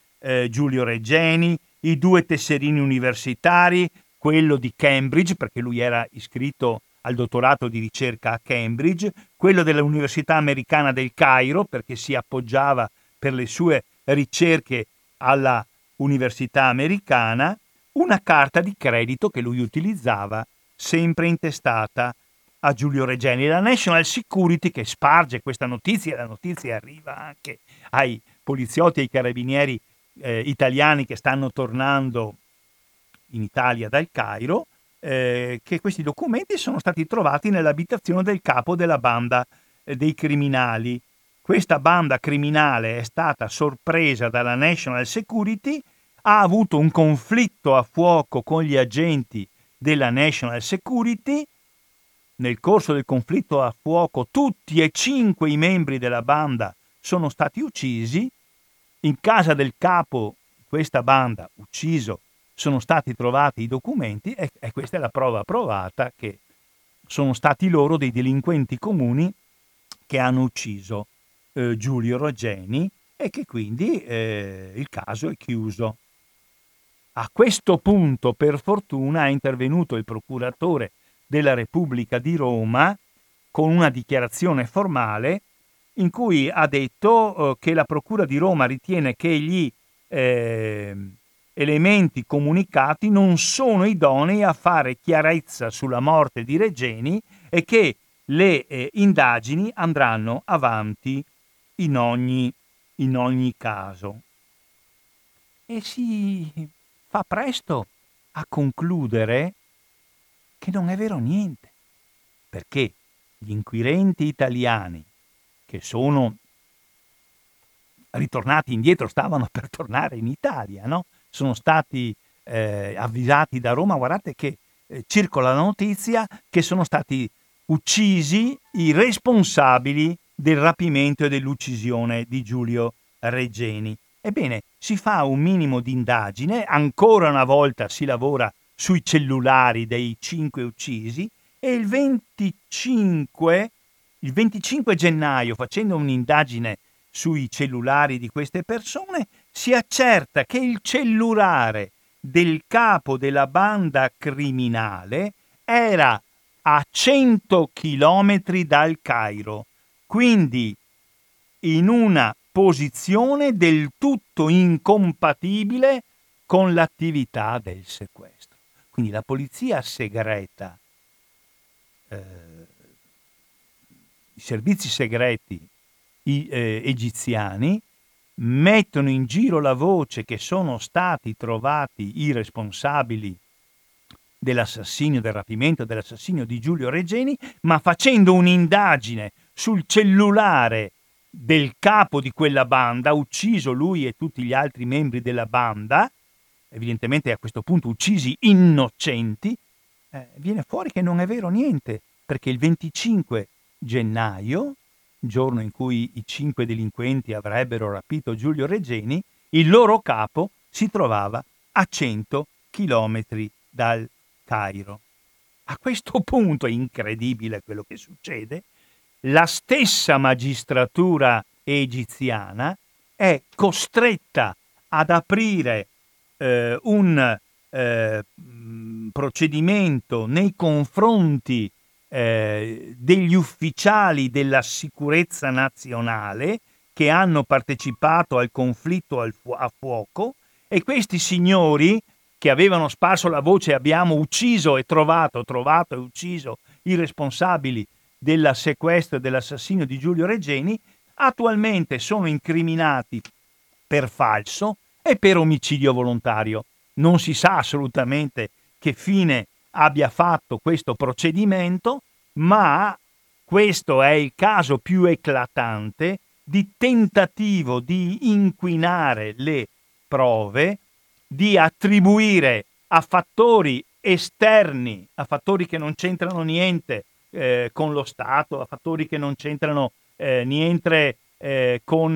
Giulio Regeni, i due tesserini universitari, quello di Cambridge, perché lui era iscritto al dottorato di ricerca a Cambridge, quello dell'Università Americana del Cairo, perché si appoggiava per le sue ricerche alla Università Americana, una carta di credito che lui utilizzava, sempre intestata a Giulio Regeni. La National Security, che sparge questa notizia, la notizia arriva anche ai poliziotti e ai carabinieri italiani che stanno tornando in Italia dal Cairo, che questi documenti sono stati trovati nell'abitazione del capo della banda dei criminali. Questa banda criminale è stata sorpresa dalla National Security, ha avuto un conflitto a fuoco con gli agenti della National Security. Nel corso del conflitto a fuoco tutti e 5 i membri della banda sono stati uccisi. In casa del capo di questa banda, ucciso, sono stati trovati i documenti e questa è la prova provata che sono stati loro dei delinquenti comuni che hanno ucciso Giulio Regeni e che quindi il caso è chiuso. A questo punto, per fortuna, è intervenuto il procuratore della Repubblica di Roma con una dichiarazione formale in cui ha detto che la Procura di Roma ritiene che gli elementi comunicati non sono idonei a fare chiarezza sulla morte di Regeni e che le indagini andranno avanti in ogni caso. E si fa presto a concludere che non è vero niente, perché gli inquirenti italiani che sono ritornati indietro, stavano per tornare in Italia, no? Sono stati avvisati da Roma, guardate che circola la notizia che sono stati uccisi i responsabili del rapimento e dell'uccisione di Giulio Regeni. Ebbene, si fa un minimo di indagine, ancora una volta si lavora sui cellulari dei 5 uccisi e il 25 gennaio, facendo un'indagine sui cellulari di queste persone, si accerta che il cellulare del capo della banda criminale era a 100 chilometri dal Cairo, quindi in una posizione del tutto incompatibile con l'attività del sequestro. Quindi la polizia segreta, i servizi segreti egiziani mettono in giro la voce che sono stati trovati i responsabili dell'assassinio, del rapimento, dell'assassinio di Giulio Regeni, ma facendo un'indagine sul cellulare del capo di quella banda, ucciso lui e tutti gli altri membri della banda, evidentemente a questo punto uccisi innocenti, viene fuori che non è vero niente, perché il 25 gennaio, giorno in cui i 5 delinquenti avrebbero rapito Giulio Regeni, il loro capo si trovava a 100 chilometri dal Cairo. A questo punto, è incredibile quello che succede, la stessa magistratura egiziana è costretta ad aprire un procedimento nei confronti degli ufficiali della sicurezza nazionale che hanno partecipato al conflitto a fuoco, e questi signori che avevano sparso la voce abbiamo ucciso e trovato e ucciso i responsabili del sequestro e dell'assassinio di Giulio Regeni, attualmente sono incriminati per falso e per omicidio volontario. Non si sa assolutamente che fine abbia fatto questo procedimento, ma questo è il caso più eclatante di tentativo di inquinare le prove, di attribuire a fattori esterni, a fattori che non c'entrano niente con lo Stato, a fattori che non c'entrano niente con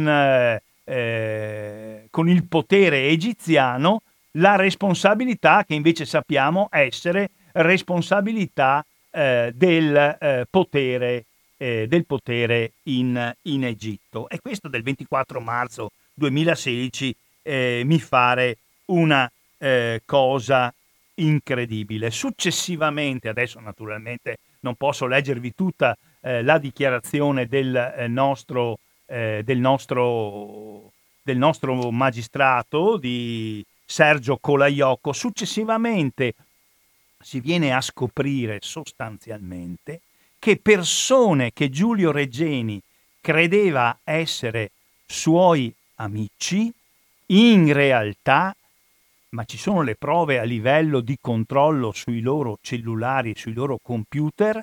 il potere egiziano, la responsabilità che invece sappiamo essere responsabilità del potere in Egitto. E questo del 24 marzo 2016 mi fare una cosa incredibile. Successivamente, adesso naturalmente non posso leggervi tutta la dichiarazione del nostro magistrato, di Sergio Colaiocco, successivamente si viene a scoprire sostanzialmente che persone che Giulio Regeni credeva essere suoi amici, in realtà, ma ci sono le prove a livello di controllo sui loro cellulari, sui loro computer,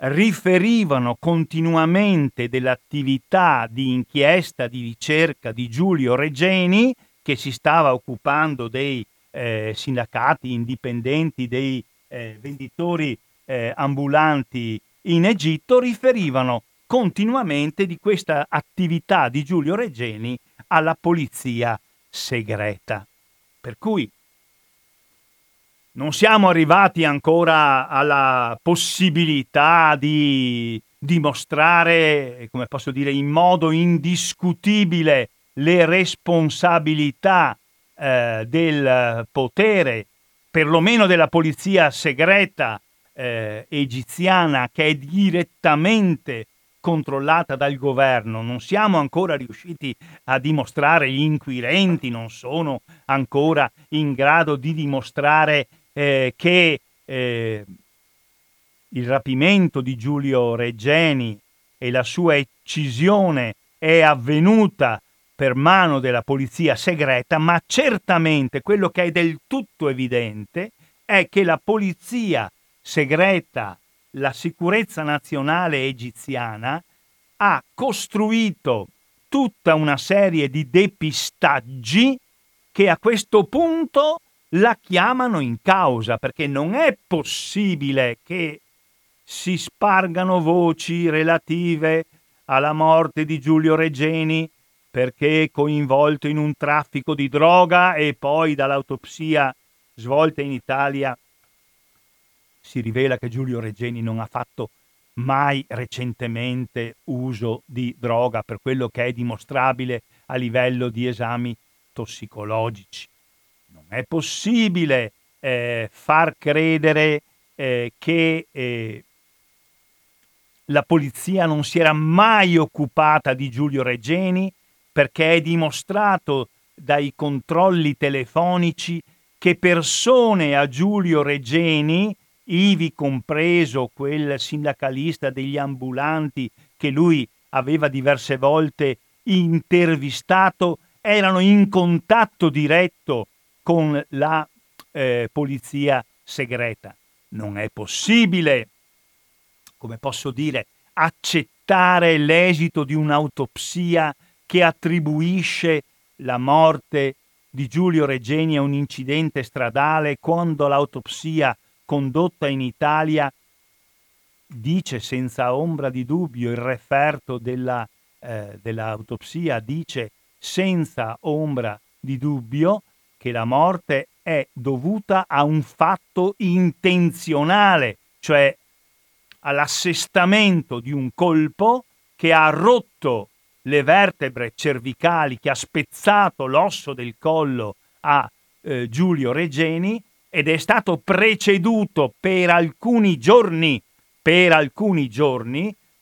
riferivano continuamente dell'attività di inchiesta, di ricerca di Giulio Regeni, che si stava occupando dei sindacati indipendenti, dei venditori ambulanti in Egitto, riferivano continuamente di questa attività di Giulio Regeni alla polizia segreta. Per cui non siamo arrivati ancora alla possibilità di dimostrare, come posso dire, in modo indiscutibile le responsabilità del potere, perlomeno della polizia segreta egiziana, che è direttamente controllata dal governo. Non siamo ancora riusciti a dimostrare, gli inquirenti non sono ancora in grado di dimostrare che il rapimento di Giulio Regeni e la sua uccisione è avvenuta per mano della polizia segreta, ma certamente quello che è del tutto evidente è che la polizia segreta, la sicurezza nazionale egiziana, ha costruito tutta una serie di depistaggi che a questo punto la chiamano in causa, perché non è possibile che si spargano voci relative alla morte di Giulio Regeni perché coinvolto in un traffico di droga, e poi dall'autopsia svolta in Italia si rivela che Giulio Regeni non ha fatto mai recentemente uso di droga, per quello che è dimostrabile a livello di esami tossicologici. Non è possibile far credere che la polizia non si era mai occupata di Giulio Regeni, perché è dimostrato dai controlli telefonici che persone a Giulio Regeni, ivi compreso quel sindacalista degli ambulanti che lui aveva diverse volte intervistato, erano in contatto diretto con la polizia segreta. Non è possibile, come posso dire, accettare l'esito di un'autopsia che attribuisce la morte di Giulio Regeni a un incidente stradale, quando l'autopsia condotta in Italia dice senza ombra di dubbio, il referto dell'autopsia dice senza ombra di dubbio che la morte è dovuta a un fatto intenzionale, cioè all'assestamento di un colpo che ha rotto le vertebre cervicali, che ha spezzato l'osso del collo a Giulio Regeni, ed è stato preceduto per alcuni giorni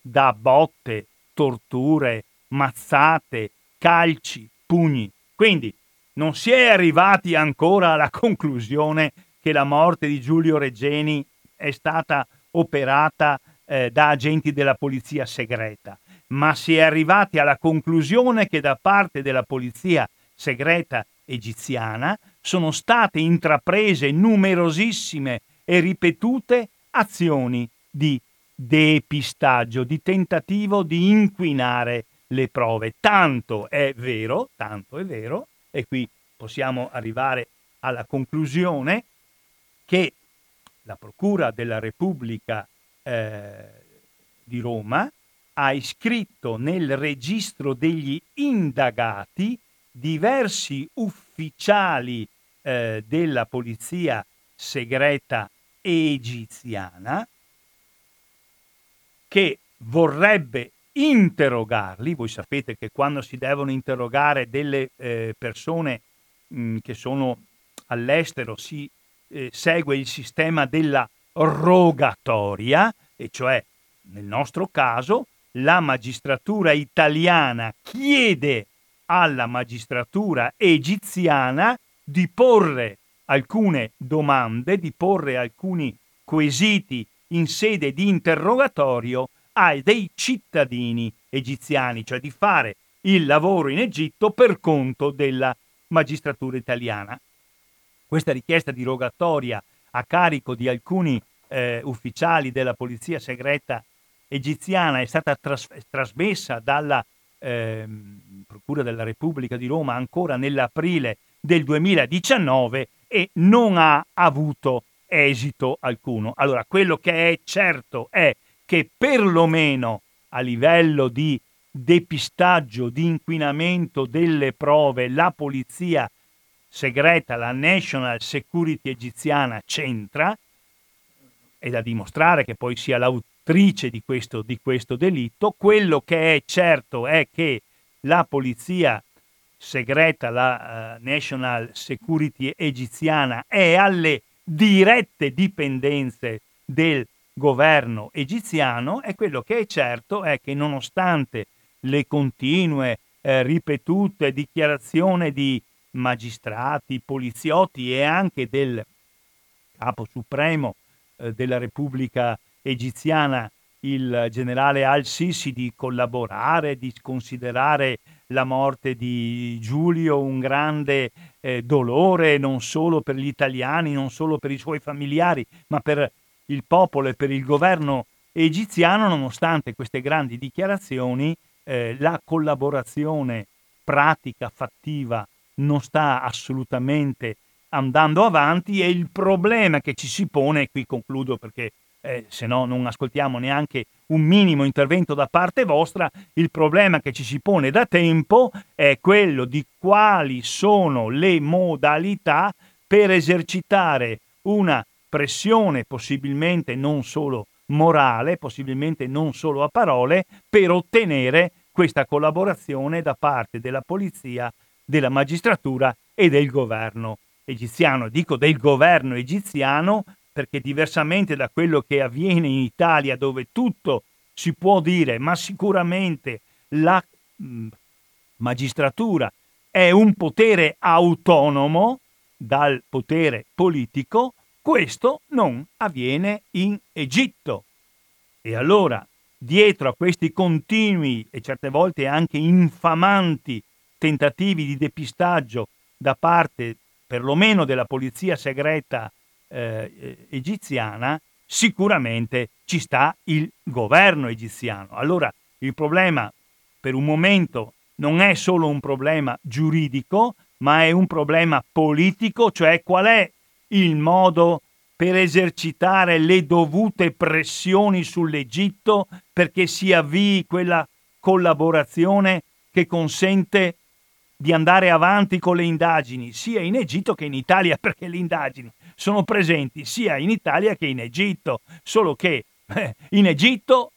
da botte, torture, mazzate, calci, pugni. Quindi non si è arrivati ancora alla conclusione che la morte di Giulio Regeni è stata operata da agenti della polizia segreta, ma si è arrivati alla conclusione che da parte della polizia segreta egiziana sono state intraprese numerosissime e ripetute azioni di depistaggio, di tentativo di inquinare le prove. Tanto è vero, e qui possiamo arrivare alla conclusione, che la Procura della Repubblica di Roma ha iscritto nel registro degli indagati diversi ufficiali della polizia segreta egiziana che vorrebbe interrogarli. Voi sapete che quando si devono interrogare delle persone che sono all'estero si segue il sistema della rogatoria, e cioè nel nostro caso la magistratura italiana chiede alla magistratura egiziana di porre alcune domande, di porre alcuni quesiti in sede di interrogatorio ai dei cittadini egiziani, cioè di fare il lavoro in Egitto per conto della magistratura italiana. Questa richiesta di rogatoria a carico di alcuni ufficiali della polizia segreta egiziana è stata trasmessa dalla Procura della Repubblica di Roma ancora nell'aprile del 2019 e non ha avuto esito alcuno. Allora, quello che è certo è che perlomeno a livello di depistaggio, di inquinamento delle prove, la polizia segreta, la National Security egiziana c'entra. È da dimostrare che poi sia l'autrice di questo delitto. Quello che è certo è che la polizia segreta, la National Security egiziana, è alle dirette dipendenze del governo egiziano, e quello che è certo è che nonostante le continue ripetute dichiarazioni di magistrati, poliziotti e anche del capo supremo della Repubblica egiziana, il generale al-Sisi, di collaborare, di considerare la morte di Giulio un grande dolore non solo per gli italiani, non solo per i suoi familiari, ma per il popolo e per il governo egiziano, nonostante queste grandi dichiarazioni, la collaborazione pratica, fattiva, non sta assolutamente andando avanti, e il problema che ci si pone, e qui concludo perché se no non ascoltiamo neanche un minimo intervento da parte vostra, il problema che ci si pone da tempo è quello di quali sono le modalità per esercitare una pressione possibilmente non solo morale, possibilmente non solo a parole, per ottenere questa collaborazione da parte della polizia, della magistratura e del governo egiziano. Dico del governo egiziano perché, diversamente da quello che avviene in Italia, dove tutto si può dire, ma sicuramente la magistratura è un potere autonomo dal potere politico, questo non avviene in Egitto. E allora, dietro a questi continui e certe volte anche infamanti tentativi di depistaggio da parte perlomeno della polizia segreta egiziana, sicuramente ci sta il governo egiziano. Allora, il problema per un momento non è solo un problema giuridico, ma è un problema politico, cioè qual è il modo per esercitare le dovute pressioni sull'Egitto perché si avvii quella collaborazione che consente di andare avanti con le indagini sia in Egitto che in Italia, perché le indagini sono presenti sia in Italia che in Egitto, solo che in Egitto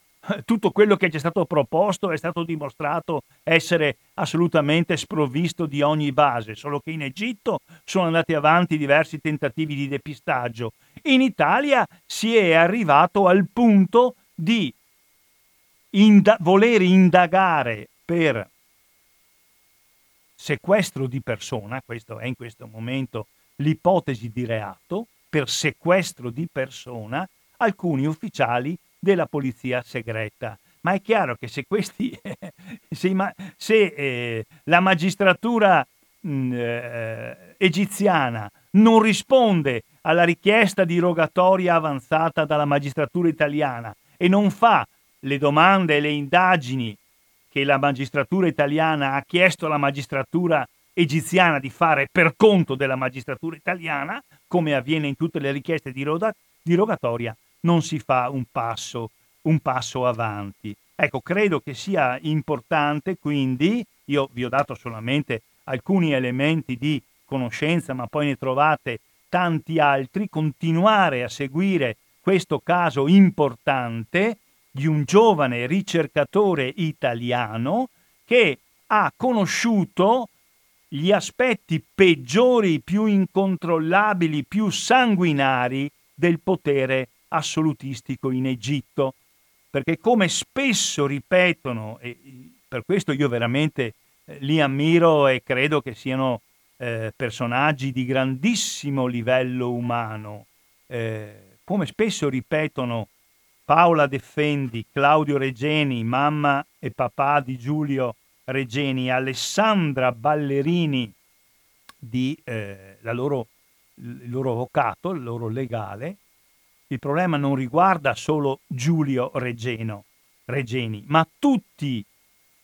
tutto quello che ci è stato proposto è stato dimostrato essere assolutamente sprovvisto di ogni base, solo che in Egitto sono andati avanti diversi tentativi di depistaggio. In Italia si è arrivato al punto di voler indagare per sequestro di persona, questo è in questo momento l'ipotesi di reato, per sequestro di persona alcuni ufficiali della polizia segreta. Ma è chiaro che se la magistratura egiziana non risponde alla richiesta di rogatoria avanzata dalla magistratura italiana e non fa le domande e le indagini che la magistratura italiana ha chiesto alla magistratura egiziana di fare per conto della magistratura italiana, come avviene in tutte le richieste di rogatoria, non si fa un passo avanti. Ecco, credo che sia importante, quindi, io vi ho dato solamente alcuni elementi di conoscenza, ma poi ne trovate tanti altri, continuare a seguire questo caso importante, di un giovane ricercatore italiano che ha conosciuto gli aspetti peggiori, più incontrollabili, più sanguinari del potere assolutistico in Egitto. Perché, come spesso ripetono, e per questo io veramente li ammiro e credo che siano personaggi di grandissimo livello umano, come spesso ripetono Paola Deffendi, Claudio Regeni, mamma e papà di Giulio Regeni, Alessandra Ballerini, il loro avvocato, il loro legale, il problema non riguarda solo Giulio Regeni, ma tutti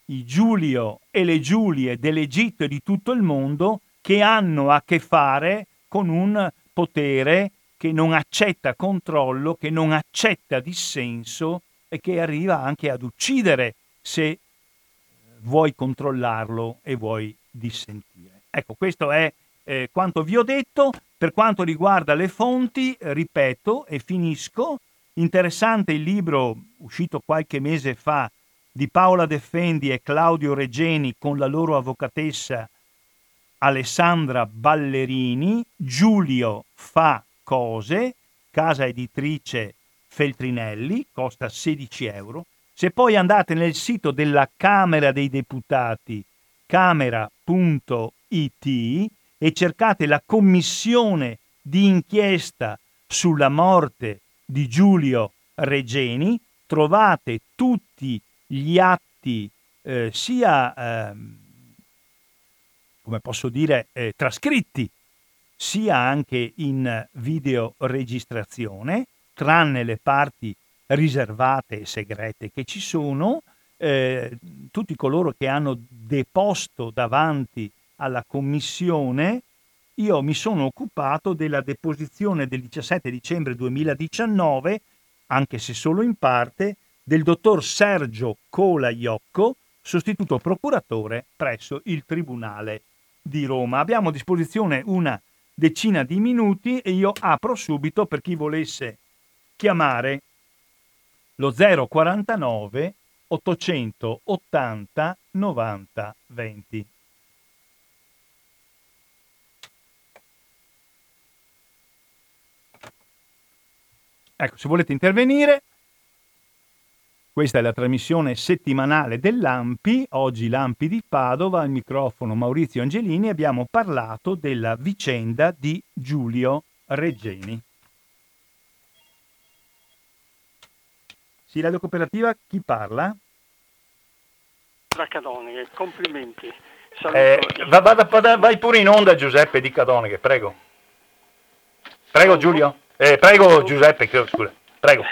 i Giulio e le Giulie dell'Egitto e di tutto il mondo che hanno a che fare con un potere che non accetta controllo, che non accetta dissenso e che arriva anche ad uccidere se vuoi controllarlo e vuoi dissentire. Ecco, questo è quanto vi ho detto. Per quanto riguarda le fonti, ripeto e finisco, interessante il libro uscito qualche mese fa di Paola Deffendi e Claudio Regeni con la loro avvocatessa Alessandra Ballerini, Giulio fa cose, casa editrice Feltrinelli, costa 16 euro. Se poi andate nel sito della Camera dei Deputati, camera.it, e cercate la commissione di inchiesta sulla morte di Giulio Regeni, trovate tutti gli atti sia trascritti, sia anche in videoregistrazione, tranne le parti riservate e segrete che ci sono. Tutti coloro che hanno deposto davanti alla commissione. Io mi sono occupato della deposizione del 17 dicembre 2019, anche se solo in parte, del dottor Sergio Colaiocco, sostituto procuratore presso il Tribunale di Roma. Abbiamo a disposizione una decina di minuti e io apro subito per chi volesse chiamare lo 049 880 90 20. Ecco, se volete intervenire, questa è la trasmissione settimanale dell'AMPI, oggi l'AMPI di Padova, al microfono Maurizio Angelini, abbiamo parlato della vicenda di Giulio Regeni. Sì, Radio Cooperativa, chi parla? Tra Cadoneghe, complimenti. Vai pure in onda, Giuseppe di Cadoneghe, prego. Prego Giulio. Prego Giuseppe, chiedo scusa. Prego.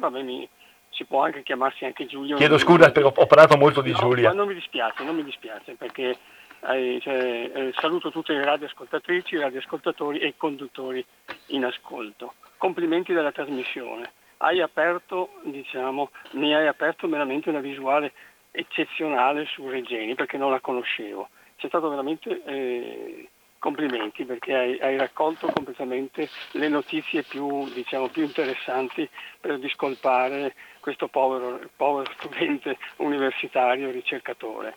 Va bene, si può anche chiamarsi anche Giulio. Chiedo scusa perché ho parlato molto di Giulia. Ma non mi dispiace perché saluto tutte le radioascoltatrici, radioascoltatori e conduttori in ascolto. Complimenti della trasmissione. Hai aperto, mi hai aperto veramente una visuale eccezionale su Regeni perché non la conoscevo. C'è stato veramente complimenti perché hai raccolto completamente le notizie più interessanti per discolpare questo povero studente universitario ricercatore.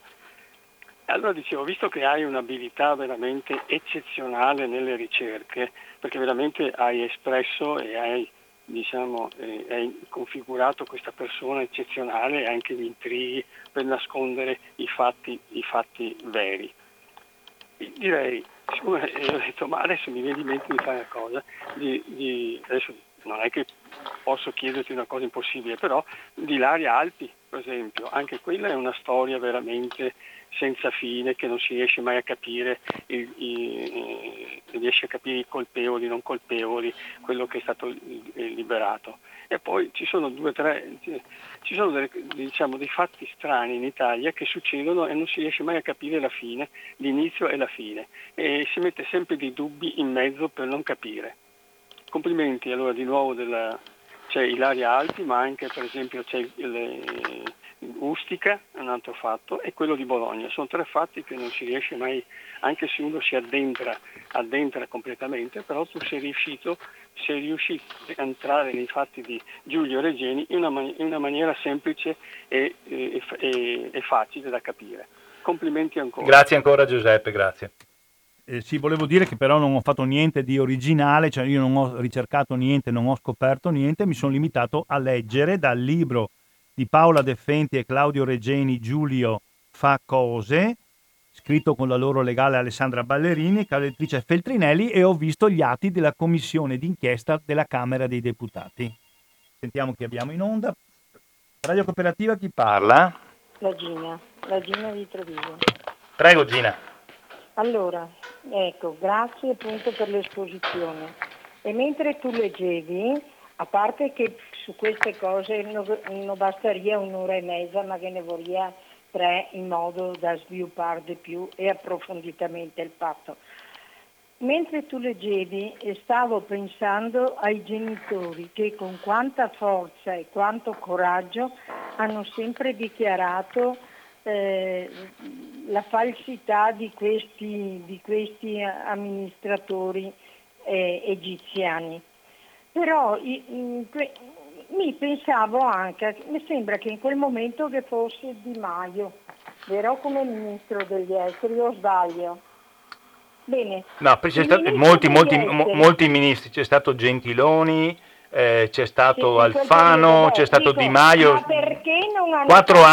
Allora dicevo, visto che hai un'abilità veramente eccezionale nelle ricerche, perché veramente hai espresso e hai configurato questa persona eccezionale e anche gli intrighi per nascondere i fatti veri. Direi, siccome ho detto, ma adesso mi viene in mente di fare una cosa, adesso non è che posso chiederti una cosa impossibile, però di Ilaria Alpi, per esempio, anche quella è una storia veramente senza fine, che non si riesce mai a capire, riesce a capire i colpevoli, non colpevoli, quello che è stato liberato. E poi ci sono dei fatti strani in Italia che succedono e non si riesce mai a capire la fine, l'inizio e la fine, e si mette sempre dei dubbi in mezzo per non capire. Complimenti allora di nuovo c'è Ilaria Alpi, ma anche per esempio c'è Ustica è un altro fatto, e quello di Bologna. Sono tre fatti che non si riesce mai, anche se uno si addentra completamente, però tu sei riuscito a entrare nei fatti di Giulio Regeni in una maniera semplice e facile da capire. Complimenti ancora. Grazie ancora Giuseppe, grazie. Sì, volevo dire che però non ho fatto niente di originale, cioè io non ho ricercato niente, non ho scoperto niente, mi sono limitato a leggere dal libro di Paola Deffendi e Claudio Regeni, Giulio fa cose, scritto con la loro legale Alessandra Ballerini, calettrice Feltrinelli, e ho visto gli atti della Commissione di Inchiesta della Camera dei Deputati. Sentiamo chi abbiamo in onda. Radio Cooperativa, chi parla? La Gina di Treviso. Prego Gina. Allora, ecco, grazie appunto per l'esposizione. E mentre tu leggevi, a parte che su queste cose non basteria un'ora e mezza, ma che ne vorrei tre in modo da sviluppare di più e approfonditamente il fatto. Mentre tu leggevi stavo pensando ai genitori che con quanta forza e quanto coraggio hanno sempre dichiarato la falsità di questi amministratori egiziani. Però mi pensavo anche, mi sembra che in quel momento che fosse Di Maio, vero, come ministro degli esteri, o sbaglio? Bene. No, c'è stato molti ministri, c'è stato Gentiloni, c'è stato Alfano, c'è stato Di Maio. Ma perché non hanno quattro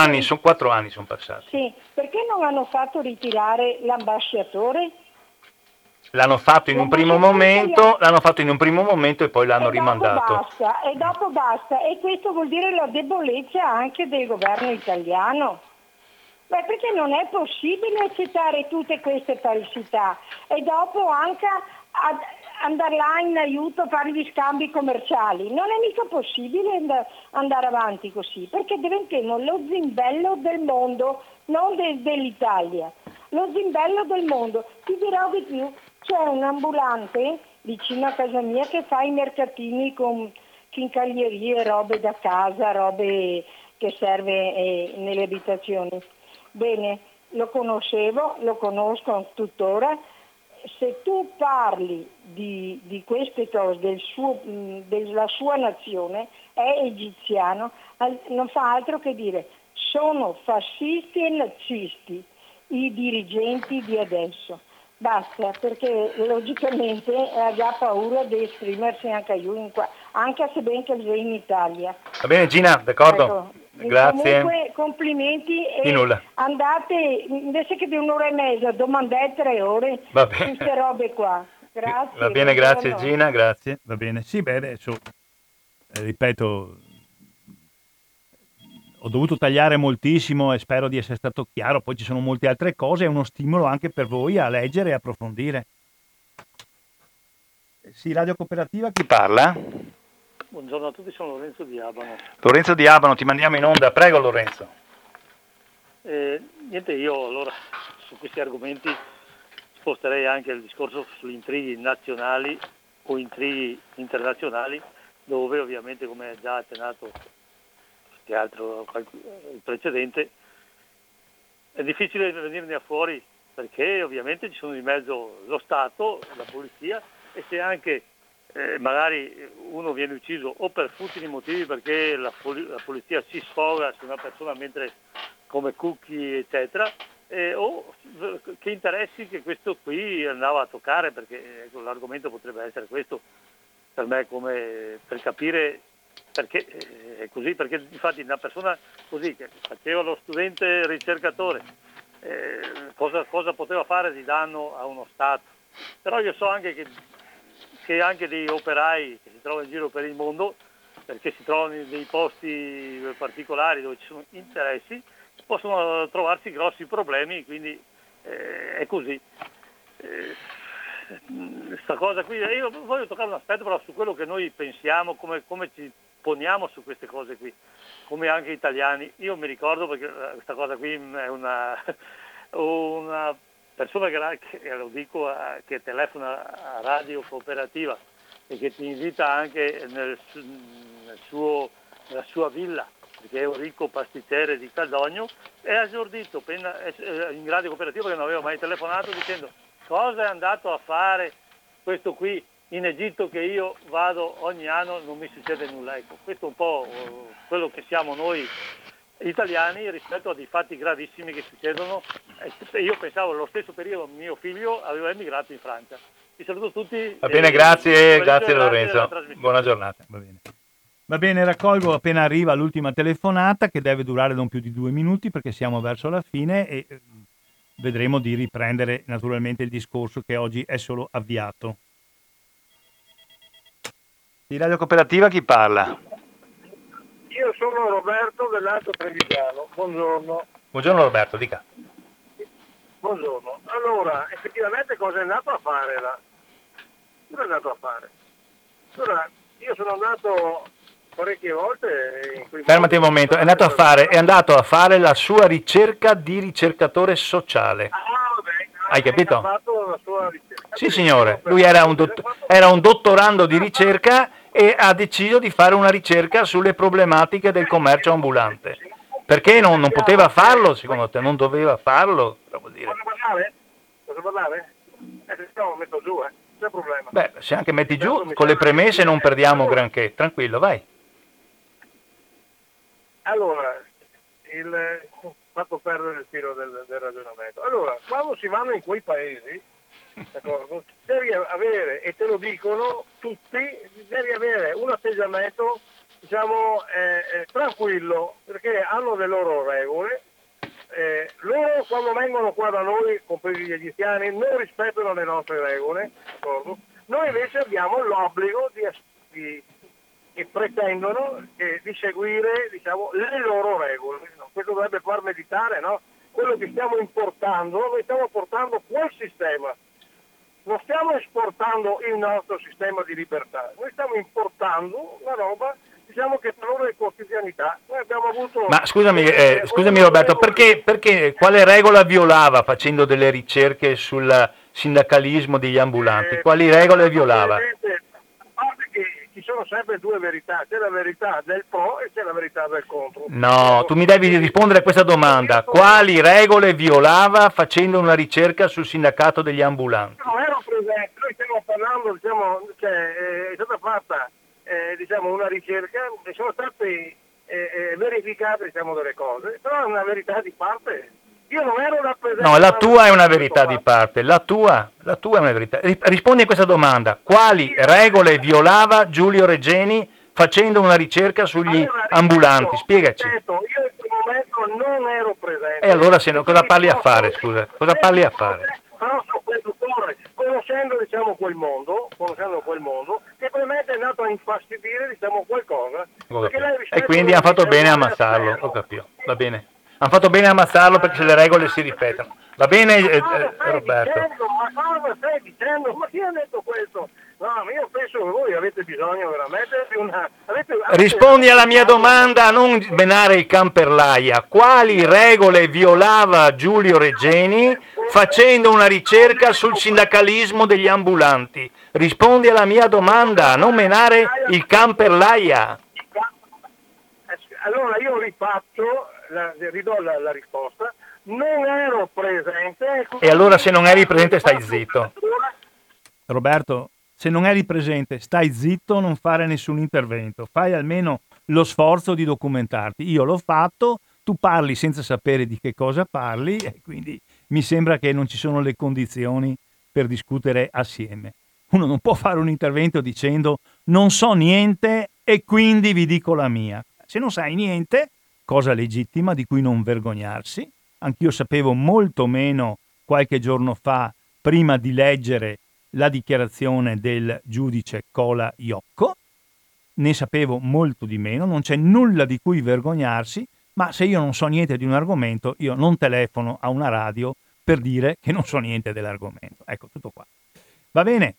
anni sono passati. Sì, perché non hanno fatto ritirare l'ambasciatore? L'hanno fatto in un primo momento e poi l'hanno rimandato. E dopo basta. E questo vuol dire la debolezza anche del governo italiano. Beh, perché non è possibile accettare tutte queste falsità e dopo anche andare là in aiuto a fare gli scambi commerciali. Non è mica possibile andare avanti così, perché diventiamo lo zimbello del mondo, non dell'Italia. Lo zimbello del mondo. Ti dirò di più. C'è un ambulante vicino a casa mia che fa i mercatini con chincaglierie, robe da casa, robe che serve nelle abitazioni. Bene, lo conoscevo, lo conosco tuttora. Se tu parli di queste cose, della sua nazione, è egiziano, non fa altro che dire sono fascisti e nazisti i dirigenti di adesso. Basta, perché logicamente ha già paura di esprimersi anche se ben che sei in Italia. Va bene Gina, d'accordo? Ecco. Grazie. Comunque complimenti e nulla. Andate, invece che di un'ora e mezza, domandate 3 ore su queste robe qua. Grazie. Va bene, grazie Gina, grazie. Va bene, sì, beh, adesso ripeto, ho dovuto tagliare moltissimo e spero di essere stato chiaro, poi ci sono molte altre cose, è uno stimolo anche per voi a leggere e approfondire. Sì, Radio Cooperativa, chi parla? Buongiorno a tutti, sono Lorenzo Di Abano. Lorenzo Di Abano, ti mandiamo in onda, prego Lorenzo. Io allora su questi argomenti sposterei anche il discorso sugli intrighi nazionali o intrighi internazionali, dove ovviamente, come è già accennato che altro il precedente, è difficile venirne fuori perché ovviamente ci sono di mezzo lo Stato, la polizia, e se anche magari uno viene ucciso o per futili motivi perché la polizia si sfoga su una persona mentre come Cucchi eccetera, o che interessi che questo qui andava a toccare, perché ecco, l'argomento potrebbe essere questo per me, come per capire perché è così, perché infatti una persona così che faceva lo studente ricercatore cosa poteva fare di danno a uno Stato. Però io so anche che anche dei operai che si trovano in giro per il mondo, perché si trovano in dei posti particolari dove ci sono interessi, possono trovarsi grossi problemi, quindi è così. Questa cosa qui, io voglio toccare un aspetto però su quello che noi pensiamo, come ci poniamo su queste cose qui, come anche italiani. Io mi ricordo, perché questa cosa qui è una persona che lo dico, che telefona a Radio Cooperativa e che ti invita anche nella sua villa che è un ricco pasticciere di Caldogno, e ha esordito in grado cooperativo, perché non aveva mai telefonato, dicendo: cosa è andato a fare questo qui in Egitto che io vado ogni anno, non mi succede nulla? Ecco, questo è un po' quello che siamo noi italiani rispetto a dei fatti gravissimi che succedono. Io pensavo allo stesso periodo mio figlio aveva emigrato in Francia. Vi saluto tutti. Va bene, grazie, grazie Lorenzo. Buona giornata. Va bene. Va bene, raccolgo appena arriva l'ultima telefonata, che deve durare non più di 2 minuti perché siamo verso la fine, e vedremo di riprendere naturalmente il discorso che oggi è solo avviato. Di Radio Cooperativa chi parla? Io sono Roberto dell'Alto Trevigiano, buongiorno. Buongiorno Roberto, dica. Buongiorno. Allora, effettivamente cosa è andato a fare là? Cosa è andato a fare? Allora, io sono andato parecchie volte. Fermati un momento, è andato a fare la sua ricerca di ricercatore sociale. Ah, vabbè. Hai capito? Ha fatto la sua ricerca. Sì signore, lui era un dottorando di ricerca e ha deciso di fare una ricerca sulle problematiche del commercio ambulante. Perché non poteva farlo, secondo te? Non doveva farlo? Vuol dire. Posso parlare? No, metto giù, c'è problema. Beh, se anche metti giù, con le premesse non perdiamo granché. Tranquillo, vai. Allora, ho fatto perdere il filo del ragionamento. Allora, quando si vanno in quei paesi, d'accordo, devi avere, e te lo dicono tutti, devi avere un atteggiamento, diciamo, tranquillo, perché hanno le loro regole. Loro quando vengono qua da noi, compresi gli egiziani, non rispettano le nostre regole, d'accordo? Noi invece abbiamo l'obbligo che pretendono di seguire, diciamo, le loro regole, no? Questo dovrebbe far meditare, no? Quello che stiamo importando, noi stiamo portando quel sistema. Non stiamo esportando il nostro sistema di libertà, noi stiamo importando una roba, diciamo, che per loro è quotidianità. Noi abbiamo avuto... Ma scusami Roberto, perché quale regola violava facendo delle ricerche sul sindacalismo degli ambulanti? Quali regole violava? A parte che ci sono sempre due verità, c'è la verità del pro e c'è la verità del contro. No, tu mi devi rispondere a questa domanda. Quali regole violava facendo una ricerca sul sindacato degli ambulanti? No, ero presente, noi stiamo parlando, diciamo, cioè, è stata fatta diciamo una ricerca, sono state verificate, diciamo, delle cose, però è una verità di parte. Io non ero rappresentato. No, la tua è una verità di parte, la tua è una verità. Rispondi a questa domanda: quali regole violava Giulio Regeni facendo una ricerca sugli ambulanti? Spiegaci. Io in quel momento non ero presente. E allora cosa parli a fare, scusa? Cosa parli a fare? Però sono conduttore, conoscendo, diciamo, quel mondo, che probabilmente è andato a infastidire, diciamo, qualcosa. E quindi hanno fatto bene a ammazzarlo, ho capito. Va bene. Hanno fatto bene a ammazzarlo perché le regole si ripetono. Va bene, Roberto. Ma cosa stai dicendo? Ma chi ha detto questo? No, io penso che voi avete bisogno veramente di una... Rispondi alla mia domanda, non menare il can per l'aia. Quali regole violava Giulio Regeni facendo una ricerca sul sindacalismo degli ambulanti? Rispondi alla mia domanda, non menare il can per l'aia. Allora io ridò la risposta. Non ero presente. E allora se non eri presente stai zitto. Roberto, se non eri presente stai zitto, non fare nessun intervento. Fai almeno lo sforzo di documentarti. Io l'ho fatto, tu parli senza sapere di che cosa parli, e quindi mi sembra che non ci sono le condizioni per discutere assieme. Uno non può fare un intervento dicendo non so niente e quindi vi dico la mia. Se non sai niente, cosa legittima di cui non vergognarsi. Anch'io sapevo molto meno qualche giorno fa, prima di leggere la dichiarazione del giudice Colaiocco, ne sapevo molto di meno, non c'è nulla di cui vergognarsi, ma se io non so niente di un argomento, io non telefono a una radio per dire che non so niente dell'argomento. Ecco, tutto qua. Va bene,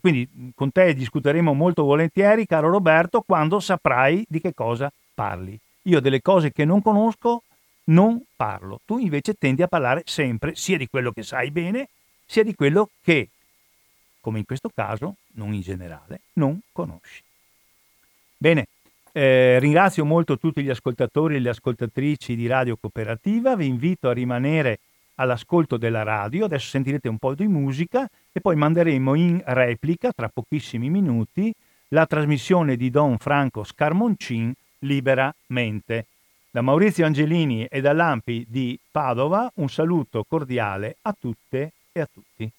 quindi con te discuteremo molto volentieri, caro Roberto, quando saprai di che cosa parli. Io delle cose che non conosco non parlo. Tu invece tendi a parlare sempre sia di quello che sai bene, sia di quello che, come in questo caso, non in generale, non conosci. Bene, Ringrazio molto tutti gli ascoltatori e le ascoltatrici di Radio Cooperativa, vi invito a rimanere all'ascolto della radio, adesso sentirete un po' di musica e poi manderemo in replica tra pochissimi minuti la trasmissione di Don Franco Scarmoncin, Liberamente. Da Maurizio Angelini e da Lampi di Padova un saluto cordiale a tutte e a tutti.